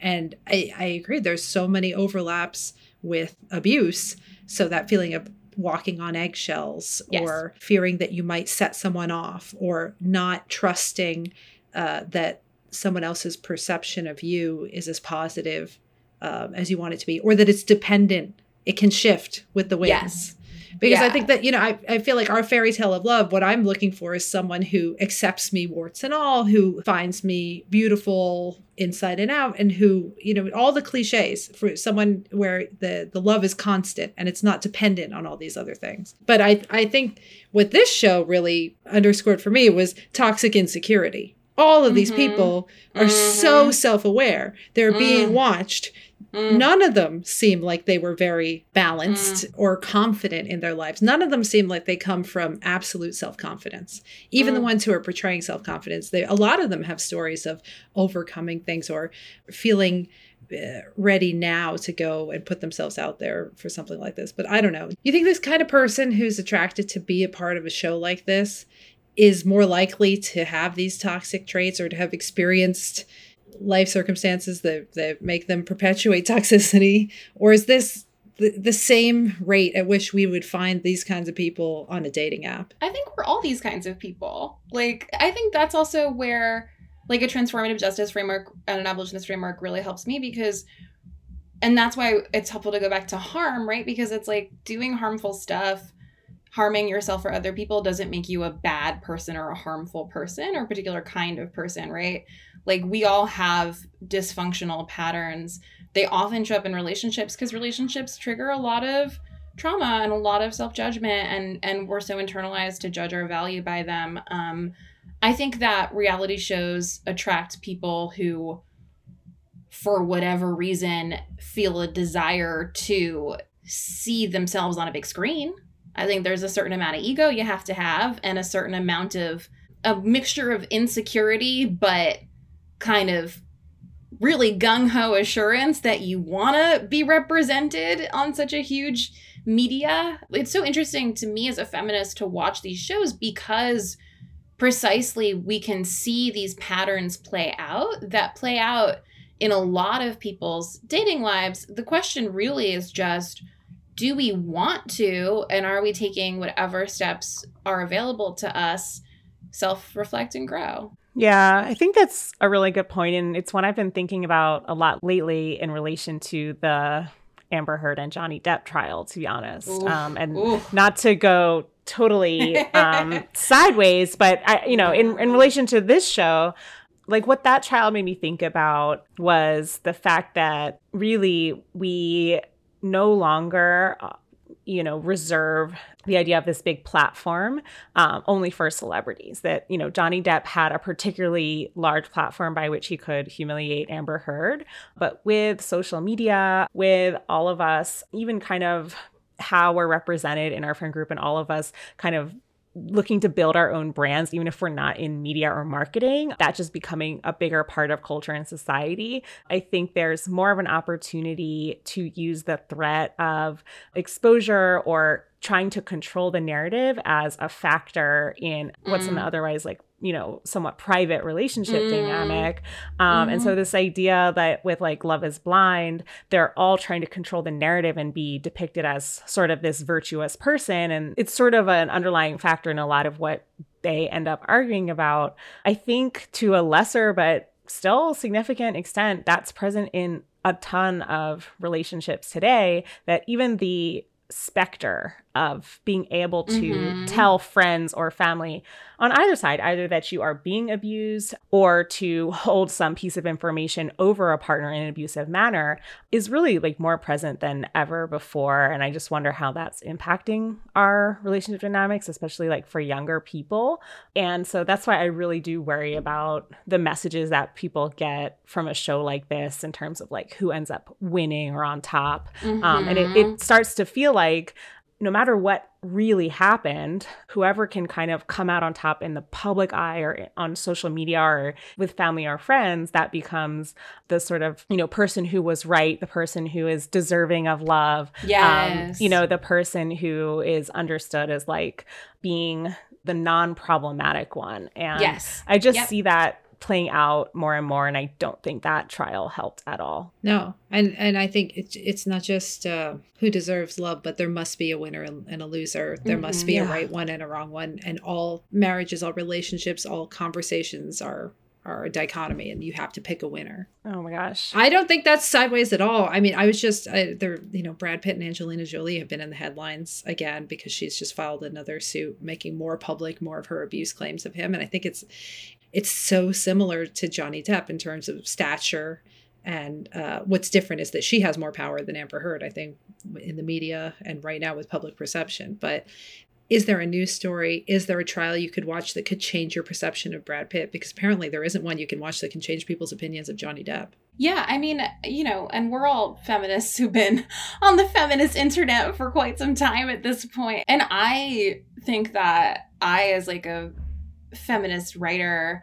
And I agree, there's so many overlaps with abuse. So that feeling of walking on eggshells, or fearing that you might set someone off, or not trusting that someone else's perception of you is as positive as you want it to be, or that it's dependent. It can shift with the winds. Yes. Because I think that, you know, I feel like our fairy tale of love, what I'm looking for is someone who accepts me warts and all, who finds me beautiful inside and out, and who, you know, all the cliches for someone where the love is constant and it's not dependent on all these other things. But I think what this show really underscored for me was toxic insecurity. All of these people are so self-aware. They're being watched. None of them seem like they were very balanced or confident in their lives. None of them seem like they come from absolute self-confidence. Even the ones who are portraying self-confidence, a lot of them have stories of overcoming things or feeling ready now to go and put themselves out there for something like this. But I don't know. You think this kind of person who's attracted to be a part of a show like this is more likely to have these toxic traits, or to have experienced life circumstances that make them perpetuate toxicity? Or is this the same rate at which we would find these kinds of people on a dating app? I think we're all these kinds of people. Like, I think that's also where like a transformative justice framework and an abolitionist framework really helps me, because, and that's why it's helpful to go back to harm, right? Because it's like doing harmful stuff, harming yourself or other people doesn't make you a bad person or a harmful person or a particular kind of person, right? Like we all have dysfunctional patterns. They often show up in relationships because relationships trigger a lot of trauma and a lot of self-judgment, and we're so internalized to judge our value by them. I think that reality shows attract people who, for whatever reason, feel a desire to see themselves on a big screen. I think there's a certain amount of ego you have to have, and a certain amount of a mixture of insecurity, but kind of really gung-ho assurance that you want to be represented on such a huge media. It's so interesting to me as a feminist to watch these shows, because precisely we can see these patterns play out in a lot of people's dating lives. The question really is just, do we want to, and are we taking whatever steps are available to us, self-reflect and grow? Yeah, I think that's a really good point. And it's one I've been thinking about a lot lately in relation to the Amber Heard and Johnny Depp trial, to be honest. Not to go totally sideways, but I, you know, in relation to this show, like what that trial made me think about was the fact that really we no longer, reserve the idea of this big platform only for celebrities. That, Johnny Depp had a particularly large platform by which he could humiliate Amber Heard. But with social media, with all of us, even kind of how we're represented in our friend group and all of us kind of looking to build our own brands, even if we're not in media or marketing, that just becoming a bigger part of culture and society. I think there's more of an opportunity to use the threat of exposure or trying to control the narrative as a factor in what's an otherwise somewhat private relationship dynamic. And so this idea that with Love is Blind, they're all trying to control the narrative and be depicted as sort of this virtuous person. And it's sort of an underlying factor in a lot of what they end up arguing about. I think to a lesser but still significant extent, that's present in a ton of relationships today, that even the specter of being able to tell friends or family on either side, either that you are being abused or to hold some piece of information over a partner in an abusive manner, is really more present than ever before. And I just wonder how that's impacting our relationship dynamics, especially for younger people. And so that's why I really do worry about the messages that people get from a show like this in terms of who ends up winning or on top. And it starts to feel like no matter what really happened, whoever can kind of come out on top in the public eye or on social media or with family or friends, that becomes the sort of, person who was right, the person who is deserving of love, the person who is understood as being the non-problematic one. And I just see that playing out more and more. And I don't think that trial helped at all. No. And I think it's not just who deserves love, but there must be a winner and a loser. There must be a right one and a wrong one. And all marriages, all relationships, all conversations are a dichotomy, and you have to pick a winner. Oh my gosh. I don't think that's sideways at all. I mean, Brad Pitt and Angelina Jolie have been in the headlines again because she's just filed another suit, making more public, more of her abuse claims of him. And I think it's so similar to Johnny Depp in terms of stature. And what's different is that she has more power than Amber Heard, I think, in the media and right now with public perception. But is there a news story? Is there a trial you could watch that could change your perception of Brad Pitt? Because apparently there isn't one you can watch that can change people's opinions of Johnny Depp. Yeah, I mean, and we're all feminists who've been on the feminist internet for quite some time at this point. And I think that I, as a feminist writer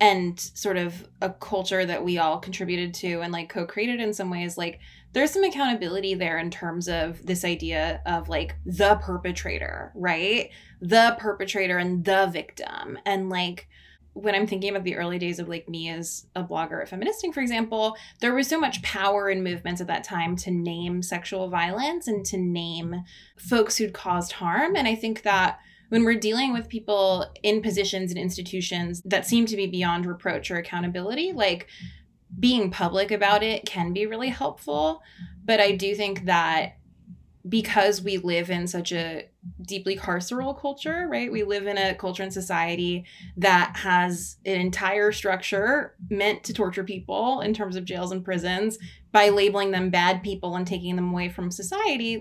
and sort of a culture that we all contributed to and co-created in some ways, there's some accountability there in terms of this idea of the perpetrator, right? The perpetrator and the victim. And when I'm thinking about the early days of me as a blogger at Feministing, for example, there was so much power in movements at that time to name sexual violence and to name folks who'd caused harm. And I think that when we're dealing with people in positions and institutions that seem to be beyond reproach or accountability, being public about it can be really helpful. But I do think that because we live in such a deeply carceral culture, right? We live in a culture and society that has an entire structure meant to torture people in terms of jails and prisons by labeling them bad people and taking them away from society.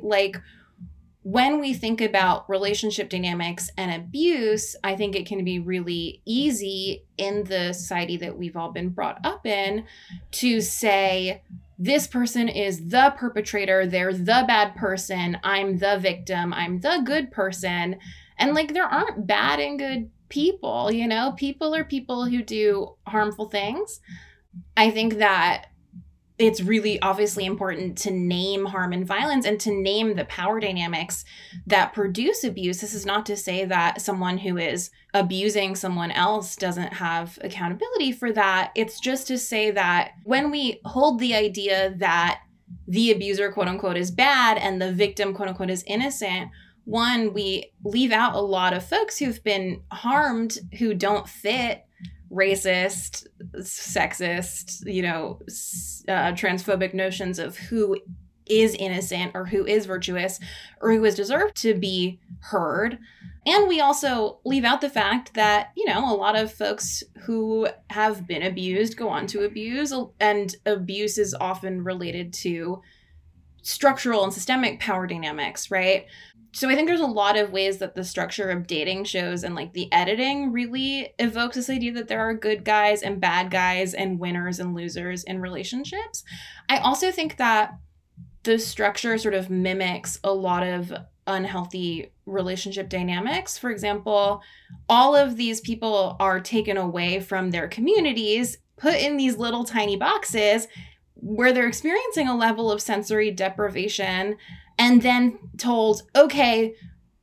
When we think about relationship dynamics and abuse, I think it can be really easy in the society that we've all been brought up in to say, this person is the perpetrator, they're the bad person, I'm the victim, I'm the good person. And there aren't bad and good people, People are people who do harmful things. I think that it's really obviously important to name harm and violence and to name the power dynamics that produce abuse. This is not to say that someone who is abusing someone else doesn't have accountability for that. It's just to say that when we hold the idea that the abuser, quote unquote, is bad and the victim, quote unquote, is innocent, one, we leave out a lot of folks who've been harmed who don't fit racist, sexist, transphobic notions of who is innocent or who is virtuous or who is deserved to be heard. And we also leave out the fact that, a lot of folks who have been abused go on to abuse, and abuse is often related to structural and systemic power dynamics, right? So I think there's a lot of ways that the structure of dating shows and like the editing really evokes this idea that there are good guys and bad guys and winners and losers in relationships. I also think that the structure sort of mimics a lot of unhealthy relationship dynamics. For example, all of these people are taken away from their communities, put in these little tiny boxes where they're experiencing a level of sensory deprivation, and then told, okay,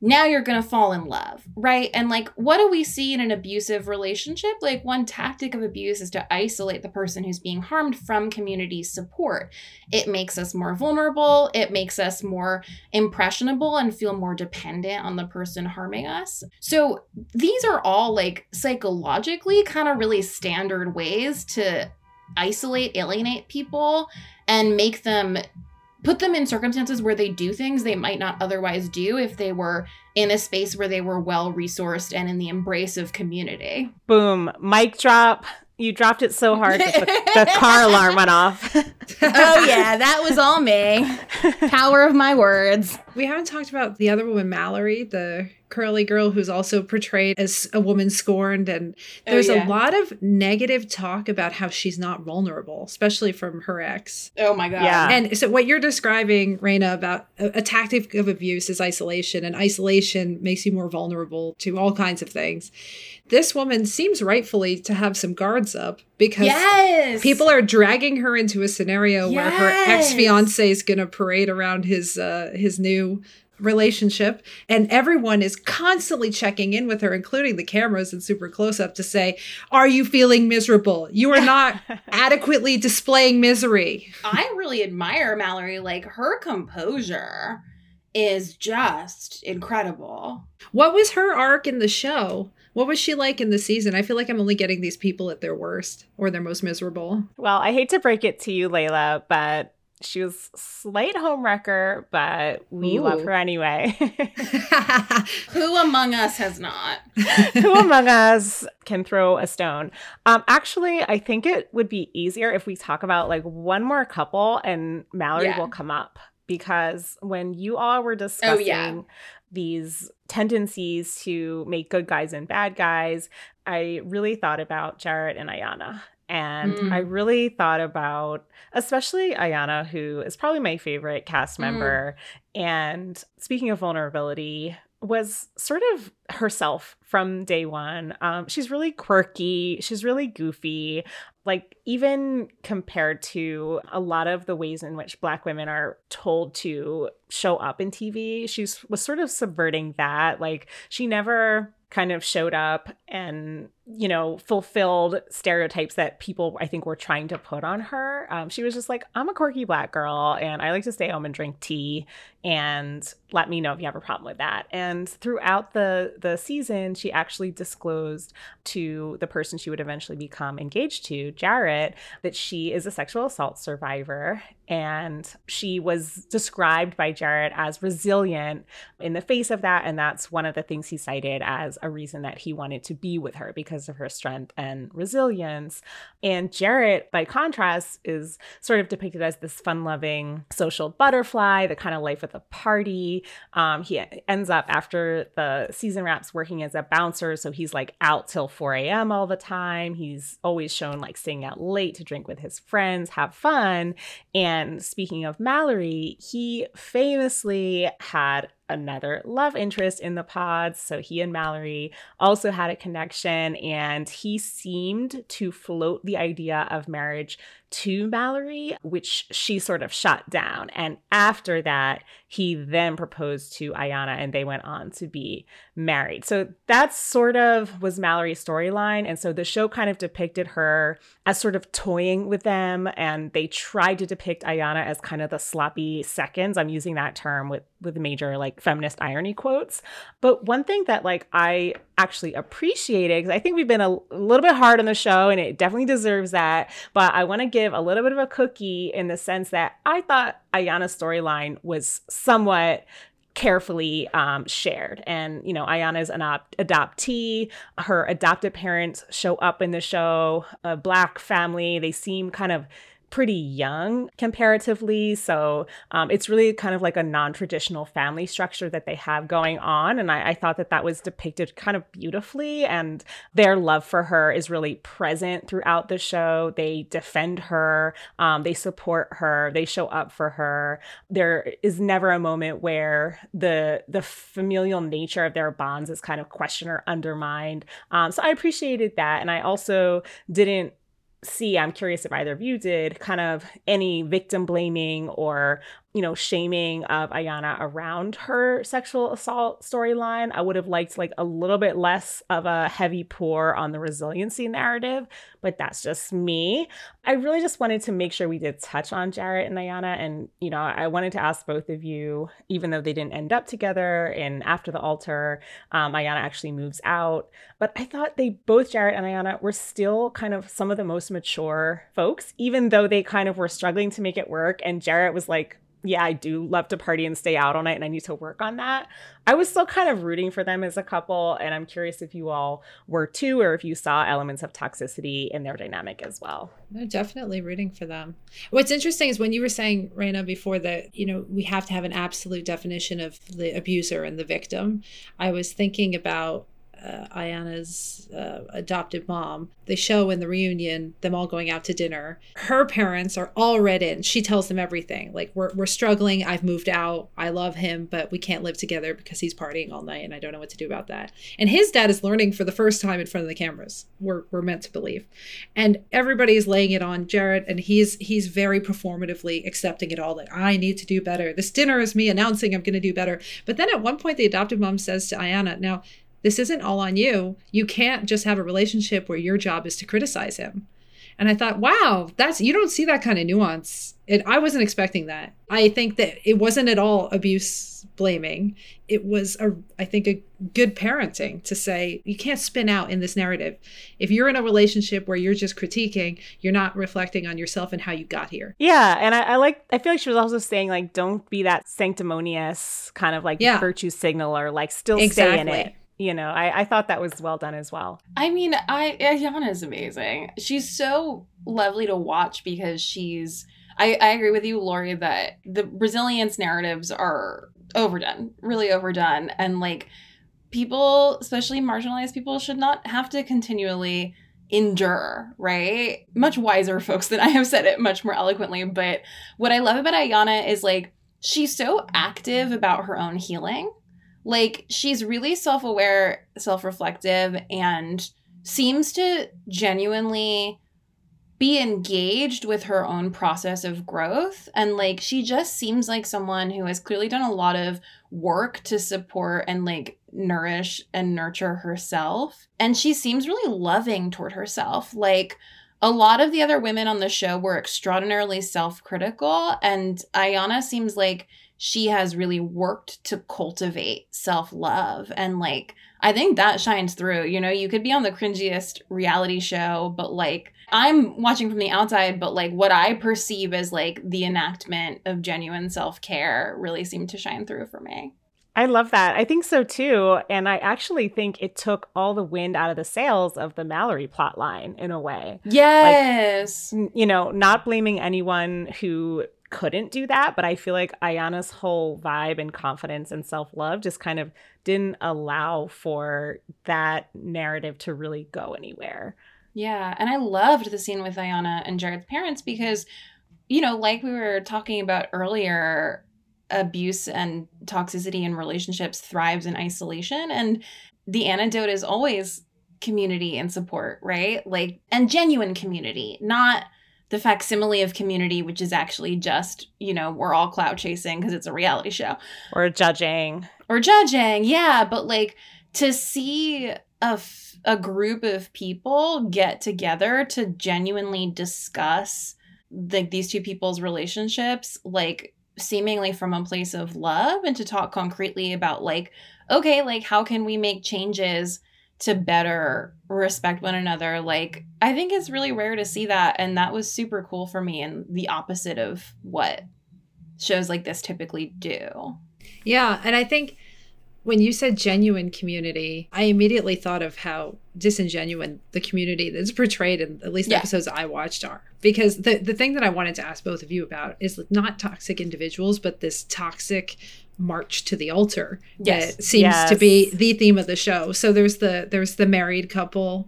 now you're going to fall in love, right? And like, what do we see in an abusive relationship? Like, one tactic of abuse is to isolate the person who's being harmed from community support. It makes us more vulnerable. It makes us more impressionable and feel more dependent on the person harming us. So these are all like psychologically kind of really standard ways to isolate, alienate people and make them, put them in circumstances where they do things they might not otherwise do if they were in a space where they were well-resourced and in the embrace of community. Boom. Mic drop. You dropped it so hard that the car alarm went off. Oh, yeah. That was all me. Power of my words. We haven't talked about the other woman, Mallory, the curly girl who's also portrayed as a woman scorned. And there's a lot of negative talk about how she's not vulnerable, especially from her ex. Oh, my God. Yeah. And so what you're describing, Reyna, about a tactic of abuse is isolation. And isolation makes you more vulnerable to all kinds of things. This woman seems rightfully to have some guards up because people are dragging her into a scenario where her ex-fiance is going to parade around his new relationship, and everyone is constantly checking in with her, including the cameras and super close up, to say, are you feeling miserable? You are not adequately displaying misery. I really admire Mallory. Like, her composure is just incredible. What was her arc in the show? What was she like in the season? I feel like I'm only getting these people at their worst or their most miserable. Well, I hate to break it to you, Layla, but she was a slight homewrecker, but we love her anyway. Who among us has not? Who among us can throw a stone? Actually, I think it would be easier if we talk about like one more couple and Mallory will come up. Because when you all were discussing these tendencies to make good guys and bad guys, I really thought about Jared and Iyanna. And I really thought about, especially Iyanna, who is probably my favorite cast member. And speaking of vulnerability, was sort of herself from day one. She's really quirky. She's really goofy. Like, even compared to a lot of the ways in which Black women are told to show up in TV, she was sort of subverting that. Like, she never kind of showed up and, you know, fulfilled stereotypes that people, I think, were trying to put on her. She was just like, I'm a quirky Black girl and I like to stay home and drink tea and let me know if you have a problem with that. And throughout the season, she actually disclosed to the person she would eventually become engaged to, Jared, that she is a sexual assault survivor. And she was described by Jared as resilient in the face of that. And that's one of the things he cited as a reason that he wanted to be with her, because of her strength and resilience. And Jared, by contrast, is sort of depicted as this fun-loving social butterfly, the kind of life of the party. He ends up, after the season wraps, working as a bouncer. So he's like out till 4 a.m. all the time. He's always shown like staying out late to drink with his friends, have fun. And speaking of Mallory, he famously had another love interest in the pods. So he and Mallory also had a connection, and he seemed to float the idea of marriage to Mallory, which she sort of shut down. And after that, he then proposed to Iyanna and they went on to be married. So that's sort of was Mallory's storyline. And so the show kind of depicted her as sort of toying with them. And they tried to depict Iyanna as kind of the sloppy seconds. I'm using that term with major like feminist irony quotes. But one thing that like I actually appreciated, because I think we've been a little bit hard on the show and it definitely deserves that, but I want to give a little bit of a cookie in the sense that I thought Iyanna's storyline was somewhat carefully shared. And, you know, Iyanna's an adoptee. Her adopted parents show up in the show, a Black family. They seem kind of pretty young comparatively. So it's really kind of like a non-traditional family structure that they have going on. And I thought that that was depicted kind of beautifully. And their love for her is really present throughout the show. They defend her. They support her. They show up for her. There is never a moment where the familial nature of their bonds is kind of questioned or undermined. So I appreciated that. And I also didn't see, I'm curious if either of you did, kind of any victim blaming or, you know, shaming of Iyanna around her sexual assault storyline. I would have liked like a little bit less of a heavy pour on the resiliency narrative, but that's just me. I really just wanted to make sure we did touch on Jared and Iyanna. And, you know, I wanted to ask both of you, even though they didn't end up together and after the altar, Iyanna actually moves out. But I thought they both, Jared and Iyanna, were still kind of some of the most mature folks, even though they kind of were struggling to make it work. And Jared was like, yeah, I do love to party and stay out all night and I need to work on that. I was still kind of rooting for them as a couple. And I'm curious if you all were too, or if you saw elements of toxicity in their dynamic as well. No, definitely rooting for them. What's interesting is when you were saying, Reyna, before that, you know, we have to have an absolute definition of the abuser and the victim. I was thinking about Iyanna's adopted mom. They show in the reunion them all going out to dinner. Her parents are all read in. She tells them everything. Like, we're struggling. I've moved out. I love him, but we can't live together because he's partying all night and I don't know what to do about that. And his dad is learning for the first time in front of the cameras. We're meant to believe. And everybody's laying it on Jared, and he's very performatively accepting it all. Like, I need to do better. This dinner is me announcing I'm going to do better. But then at one point the adopted mom says to Iyanna, now, this isn't all on you. You can't just have a relationship where your job is to criticize him. And I thought, wow, you don't see that kind of nuance. I wasn't expecting that. I think that it wasn't at all abuse blaming. It was, I think, a good parenting to say, you can't spin out in this narrative. If you're in a relationship where you're just critiquing, you're not reflecting on yourself and how you got here. Yeah. And I feel like she was also saying, like, don't be that sanctimonious kind of like virtue signaler, like still exactly. Stay in it. You know, I thought that was well done as well. I mean, Iyanna is amazing. She's so lovely to watch because she's, I agree with you, Lori, that the resilience narratives are overdone, really overdone. And like people, especially marginalized people, should not have to continually endure, right? Much wiser folks than I have said it much more eloquently. But what I love about Iyanna is like, she's so active about her own healing. Like, she's really self-aware, self-reflective, and seems to genuinely be engaged with her own process of growth. And, like, she just seems like someone who has clearly done a lot of work to support and, like, nourish and nurture herself. And she seems really loving toward herself. Like, a lot of the other women on the show were extraordinarily self-critical, and Iyanna seems like she has really worked to cultivate self-love. And like, I think that shines through. You know, you could be on the cringiest reality show, but like, I'm watching from the outside, but like what I perceive as like the enactment of genuine self-care really seemed to shine through for me. I love that. I think so too. And I actually think it took all the wind out of the sails of the Mallory plotline in a way. Yes. Like, you know, not blaming anyone who couldn't do that, but I feel like Iyanna's whole vibe and confidence and self-love just kind of didn't allow for that narrative to really go anywhere. Yeah, and I loved the scene with Iyanna and Jared's parents because, you know, like we were talking about earlier, abuse and toxicity in relationships thrives in isolation, and the antidote is always community and support, right? Like, and genuine community, not the facsimile of community, which is actually just, you know, we're all clout chasing because it's a reality show. Or judging. Yeah. But like to see a group of people get together to genuinely discuss like these two people's relationships, like seemingly from a place of love, and to talk concretely about like, okay, like how can we make changes to better respect one another. Like, I think it's really rare to see that. And that was super cool for me, and the opposite of what shows like this typically do. Yeah. And I think When you said genuine community, I immediately thought of how disingenuous the community that's portrayed in at least the episodes I watched are. Because the thing that I wanted to ask both of you about is not toxic individuals, but this toxic march to the altar that seems to be the theme of the show. So there's the married couple,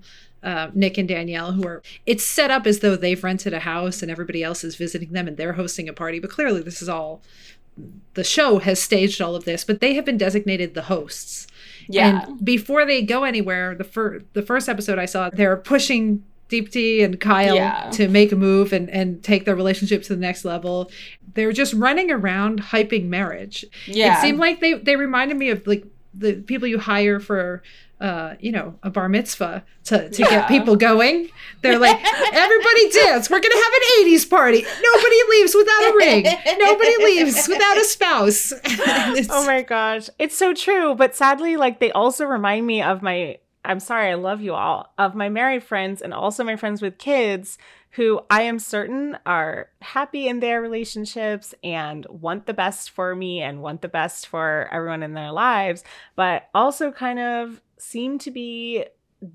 Nick and Danielle, who are, it's set up as though they've rented a house and everybody else is visiting them and they're hosting a party. But clearly this is all... the show has staged all of this, but they have been designated the hosts. Yeah. And before they go anywhere, the first episode I saw, they're pushing Deepti and Kyle to make a move and take their relationship to the next level. They're just running around hyping marriage. Yeah. It seemed like they reminded me of like the people you hire for a bar mitzvah to get people going. They're like, everybody dance. We're going to have an 80s party. Nobody leaves without a ring. Nobody leaves without a spouse. Oh my gosh. It's so true. But sadly, like, they also remind me of I love you all, of my married friends and also my friends with kids who I am certain are happy in their relationships and want the best for me and want the best for everyone in their lives, but also kind of seem to be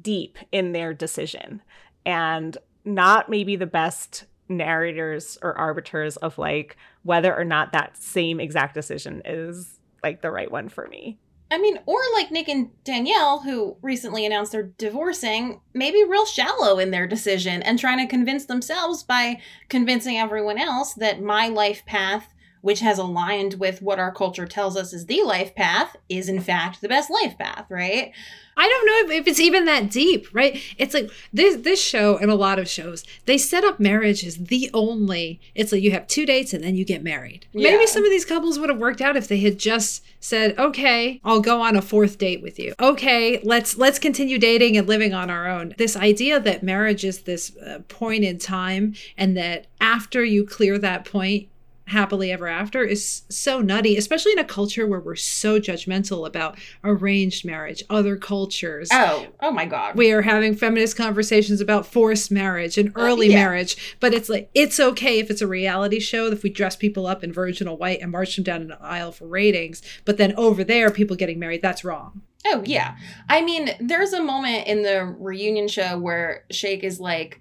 deep in their decision and not maybe the best narrators or arbiters of like whether or not that same exact decision is like the right one for me. I mean, or like Nick and Danielle, who recently announced they're divorcing, maybe real shallow in their decision and trying to convince themselves by convincing everyone else that my life path, which has aligned with what our culture tells us is the life path, is in fact the best life path, right? I don't know if it's even that deep, right? It's like this show and a lot of shows, they set up marriage as the only, it's like you have 2 dates and then you get married. Yeah. Maybe some of these couples would have worked out if they had just said, okay, I'll go on a 4th date with you. Okay, let's continue dating and living on our own. This idea that marriage is this point in time and that after you clear that point, happily ever after is so nutty, especially in a culture where we're so judgmental about arranged marriage, other cultures. Oh my God. We are having feminist conversations about forced marriage and early marriage, but it's like, it's okay if it's a reality show, if we dress people up in virginal white and march them down an aisle for ratings, but then over there, people getting married, that's wrong. Oh yeah. I mean, there's a moment in the reunion show where Shake is like,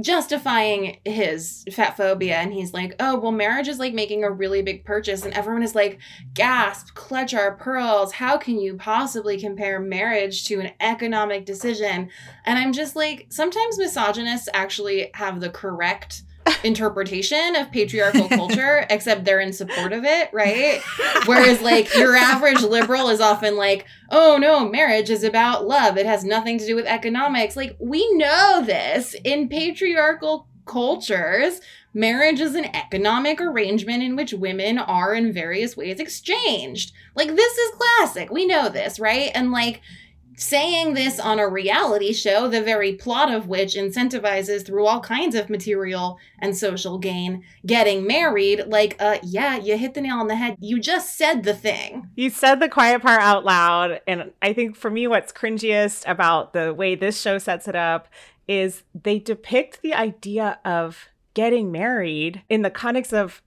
justifying his fat phobia, and he's like, oh well, marriage is like making a really big purchase, and everyone is like, gasp, clutch our pearls, how can you possibly compare marriage to an economic decision? And I'm just like, sometimes misogynists actually have the correct interpretation of patriarchal culture, except they're in support of it, right? Whereas like your average liberal is often like, oh no, marriage is about love, it has nothing to do with economics. Like, we know this. In patriarchal cultures, marriage is an economic arrangement in which women are in various ways exchanged. Like, this is classic. We know this, right? And like, saying this on a reality show, the very plot of which incentivizes through all kinds of material and social gain, getting married, like, you hit the nail on the head. You just said the thing. You said the quiet part out loud. And I think for me, what's cringiest about the way this show sets it up is they depict the idea of getting married in the context of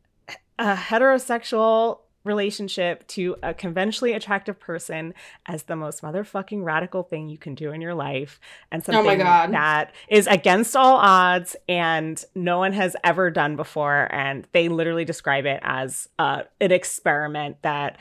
a heterosexual relationship to a conventionally attractive person as the most motherfucking radical thing you can do in your life, and something that is against all odds and no one has ever done before. And they literally describe it as an experiment that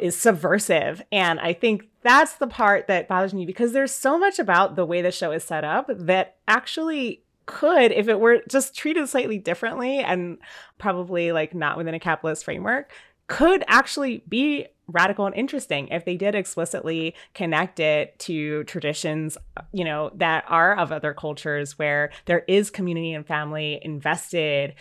is subversive. And I think that's the part that bothers me, because there's so much about the way the show is set up that actually could, if it were just treated slightly differently and probably like not within a capitalist framework, could actually be radical and interesting if they did explicitly connect it to traditions, you know, that are of other cultures where there is community and family invested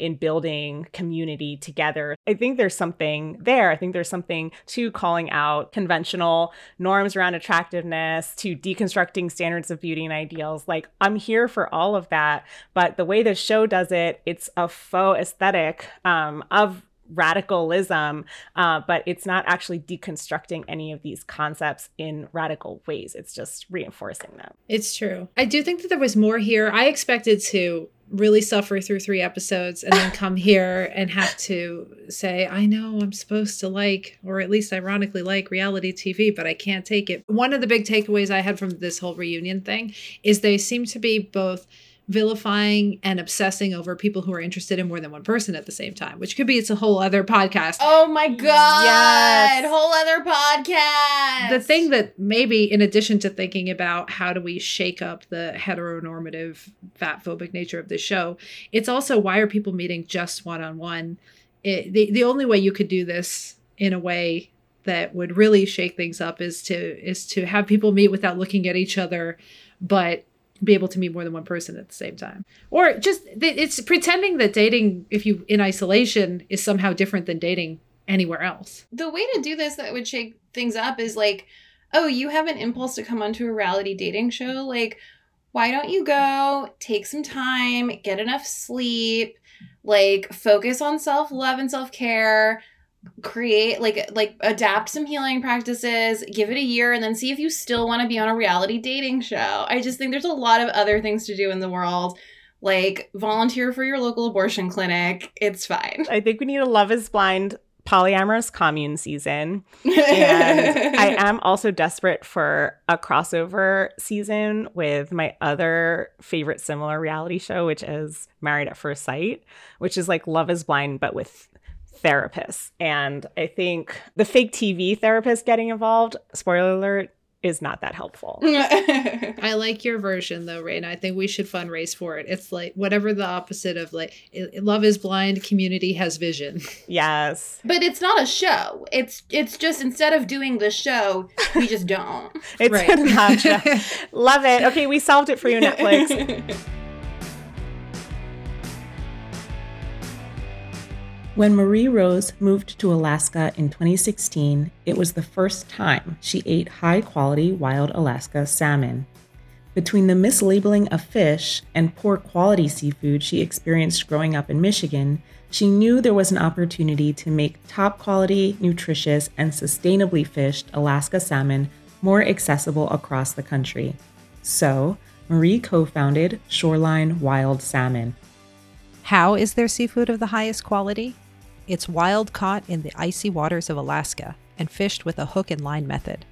in building community together. I think there's something there. I think there's something to calling out conventional norms around attractiveness, to deconstructing standards of beauty and ideals. Like, I'm here for all of that. But the way the show does it, it's a faux aesthetic of radicalism, but it's not actually deconstructing any of these concepts in radical ways. It's just reinforcing them. It's true. I do think that there was more here. I expected to really suffer through 3 episodes and then come here and have to say, I know I'm supposed to like, or at least ironically like, reality TV, but I can't take it. One of the big takeaways I had from this whole reunion thing is they seem to be both vilifying and obsessing over people who are interested in more than one person at the same time, which could be it's a whole other podcast. Oh my God. Yes. Whole other podcast. The thing that maybe in addition to thinking about how do we shake up the heteronormative, fatphobic nature of the show, it's also why are people meeting just one-on-one? The only way you could do this in a way that would really shake things up is to have people meet without looking at each other, but be able to meet more than one person at the same time. Or just it's pretending that dating, if you in isolation, is somehow different than dating anywhere else. The way to do this that would shake things up is like, oh, you have an impulse to come onto a reality dating show. Like, why don't you go take some time, get enough sleep, like focus on self-love and self-care, create like adapt some healing practices, give it a year, and then see if you still want to be on a reality dating show. I just think there's a lot of other things to do in the world, like volunteer for your local abortion clinic. It's fine. I think we need a Love is Blind polyamorous commune season. And I am also desperate for a crossover season with my other favorite similar reality show, which is Married at First Sight, which is like Love is Blind, but with therapists. And I think the fake TV therapist getting involved, spoiler alert, is not that helpful. I like your version though, Reyna. I think we should fundraise for it. It's like whatever the opposite of like Love is Blind, Community Has Vision. Yes. But it's not a show. It's just instead of doing the show, we just don't. It's right. Not a show. Love it. Okay, we solved it for you, Netflix. When Marie Rose moved to Alaska in 2016, it was the first time she ate high-quality wild Alaska salmon. Between the mislabeling of fish and poor quality seafood she experienced growing up in Michigan, she knew there was an opportunity to make top-quality, nutritious, and sustainably fished Alaska salmon more accessible across the country. So, Marie co-founded Shoreline Wild Salmon. How is their seafood of the highest quality? It's wild caught in the icy waters of Alaska and fished with a hook and line method.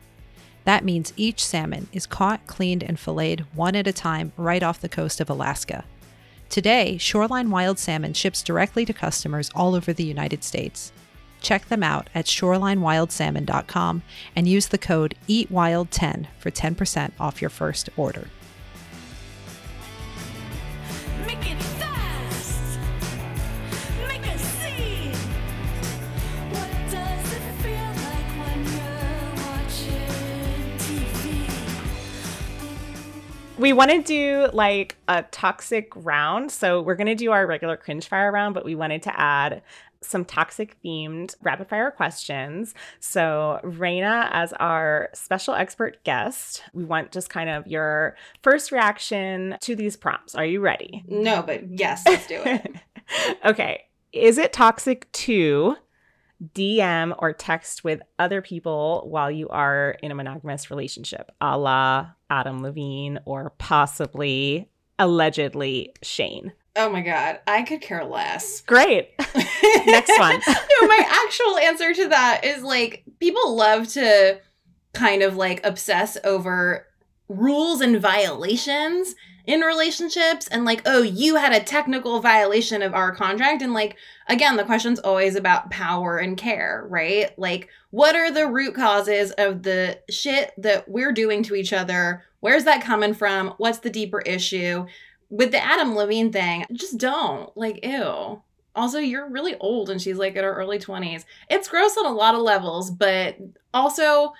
That means each salmon is caught, cleaned, and filleted one at a time right off the coast of Alaska. Today, Shoreline Wild Salmon ships directly to customers all over the United States. Check them out at shorelinewildsalmon.com and use the code EATWILD10 for 10% off your first order. We want to do like a toxic round. So we're going to do our regular cringe fire round, but we wanted to add some toxic themed rapid fire questions. So Reyna, as our special expert guest, we want just kind of your first reaction to these prompts. Are you ready? No, but yes, let's do it. Okay. Is it toxic to DM or text with other people while you are in a monogamous relationship, a la Adam Levine or possibly, allegedly, Shane? Oh my God, I could care less. Great. Next one. No, my actual answer to that is like people love to kind of like obsess over rules and violations in relationships and like, oh, you had a technical violation of our contract. And like, again, the question's always about power and care, right? Like, what are the root causes of the shit that we're doing to each other? Where's that coming from? What's the deeper issue? With the Adam Levine thing, just don't. Like, ew. Also, you're really old and she's like in her early 20s. It's gross on a lot of levels, but also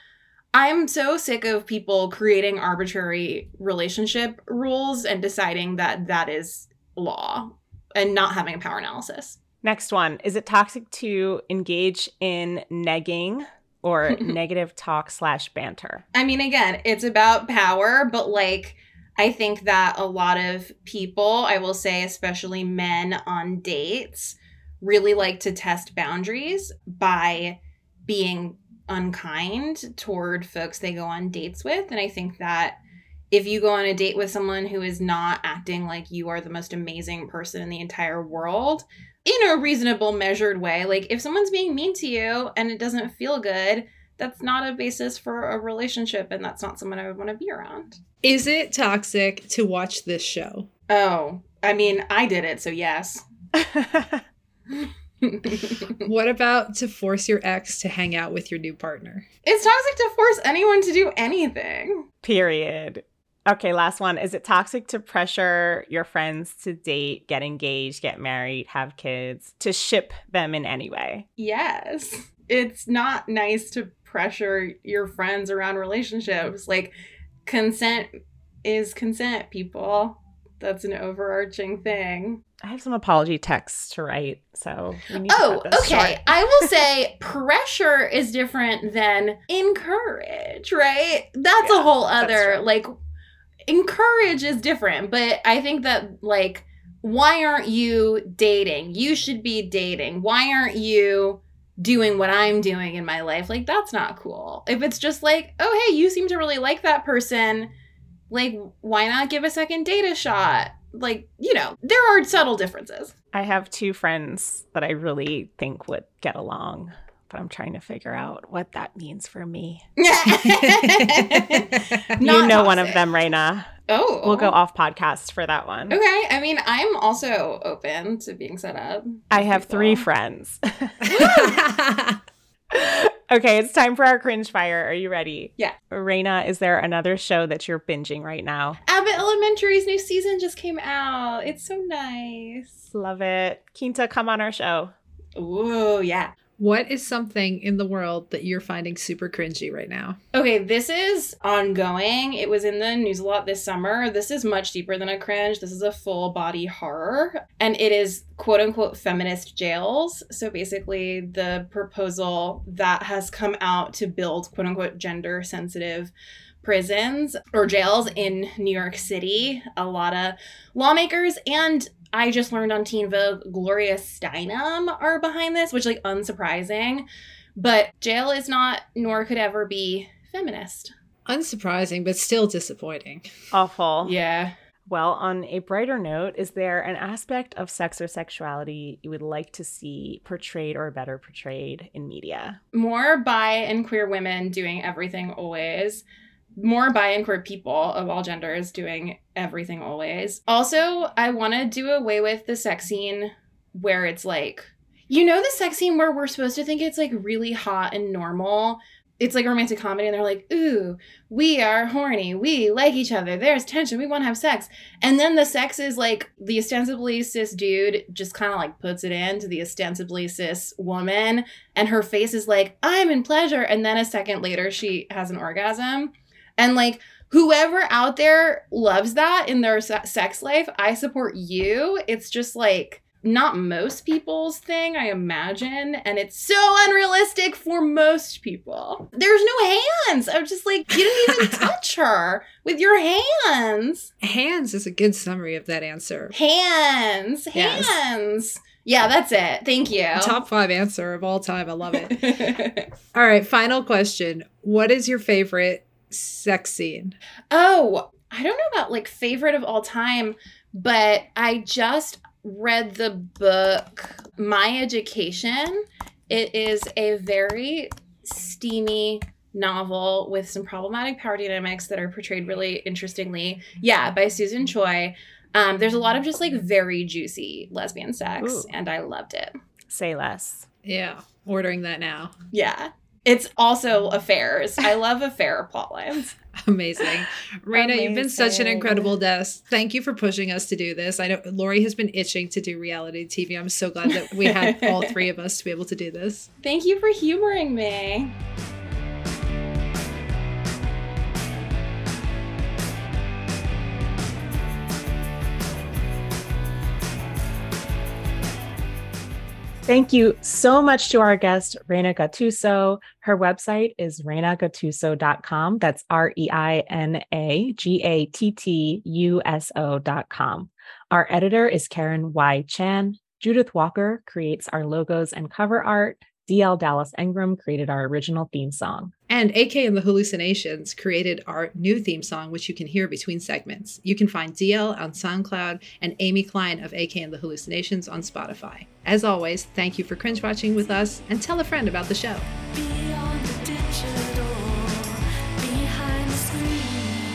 I'm so sick of people creating arbitrary relationship rules and deciding that that is law and not having a power analysis. Next one. Is it toxic to engage in negging or negative talk/banter? I mean, again, it's about power, but like I think that a lot of people, I will say especially men on dates, really like to test boundaries by being unkind toward folks they go on dates with. And I think that if you go on a date with someone who is not acting like you are the most amazing person in the entire world in a reasonable, measured way, like if someone's being mean to you and it doesn't feel good, that's not a basis for a relationship, and that's not someone I would want to be around. Is it toxic to watch this show? Oh, I mean, I did it, so yes. What about to force your ex to hang out with your new partner? It's toxic to force anyone to do anything. Period. Okay, last one. Is it toxic to pressure your friends to date, get engaged, get married, have kids, to ship them in any way? Yes. It's not nice to pressure your friends around relationships. Like, consent is consent, people. That's an overarching thing. I have some apology texts to write, so we need to okay. I will say pressure is different than encourage, right? That's a whole other, like, encourage is different. But I think that, like, why aren't you dating? You should be dating. Why aren't you doing what I'm doing in my life? Like, that's not cool. If it's just like, oh, hey, you seem to really like that person, like, why not give a second date a shot? Like, you know, there are subtle differences. I have two friends that I really think would get along, but I'm trying to figure out what that means for me. One of them, Reyna. Oh. We'll go off podcast for that one. Okay. I mean, I'm also open to being set up. I have three friends. Okay. It's time for our cringe fire. Are you ready? Yeah. Reyna, is there another show that you're binging right now? Abbott Elementary's new season just came out. It's so nice. Love it. Quinta, come on our show. Ooh, yeah. What is something in the world that you're finding super cringy right now? Okay, this is ongoing. It was in the news a lot this summer. This is much deeper than a cringe. This is a full body horror. And it is quote unquote feminist jails. So basically the proposal that has come out to build quote unquote gender sensitive prisons or jails in New York City. A lot of lawmakers and I just learned on Teen Vogue, Gloria Steinem are behind this, which, like, unsurprising. But jail is not, nor could ever be, feminist. Unsurprising, but still disappointing. Awful. Yeah. Well, on a brighter note, is there an aspect of sex or sexuality you would like to see portrayed or better portrayed in media? More bi and queer women doing everything always. More bi and queer people of all genders doing everything always. Also, I want to do away with the sex scene where it's like, you know, the sex scene where we're supposed to think it's like really hot and normal. It's like romantic comedy and they're like, ooh, we are horny. We like each other. There's tension. We want to have sex. And then the sex is like the ostensibly cis dude just kind of like puts it into the ostensibly cis woman. And her face is like, I'm in pleasure. And then a second later, she has an orgasm. And, like, whoever out there loves that in their sex life, I support you. It's just, like, not most people's thing, I imagine. And it's so unrealistic for most people. There's no hands. I'm just like, you didn't even touch her with your hands. Hands is a good summary of that answer. Hands. Yes. Hands. Yeah, that's it. Thank you. Top 5 answer of all time. I love it. All right, final question. What is your favorite sex scene? Oh, I don't know about like favorite of all time, but I just read the book My Education. It is a very steamy novel with some problematic power dynamics that are portrayed really interestingly. Yeah, by Susan Choi. There's a lot of just like very juicy lesbian sex. Ooh. And I loved it. Say less. Yeah. Ordering that now. Yeah. It's also affairs. I love affair plotlines. Amazing. Reyna, you've been such an incredible guest. Thank you for pushing us to do this. I know Lori has been itching to do reality TV. I'm so glad that we had all three of us to be able to do this. Thank you for humoring me. Thank you so much to our guest, Reyna Gattuso. Her website is reynagattuso.com. That's REINAGATTUSO.com. Our editor is Karen Y. Chan. Judith Walker creates our logos and cover art. D.L. Dallas Engram created our original theme song. And AK and the Hallucinations created our new theme song, which you can hear between segments. You can find DL on SoundCloud and Amy Klein of AK and the Hallucinations on Spotify. As always, thank you for cringe watching with us and tell a friend about the show. Beyond the digital, behind the screen.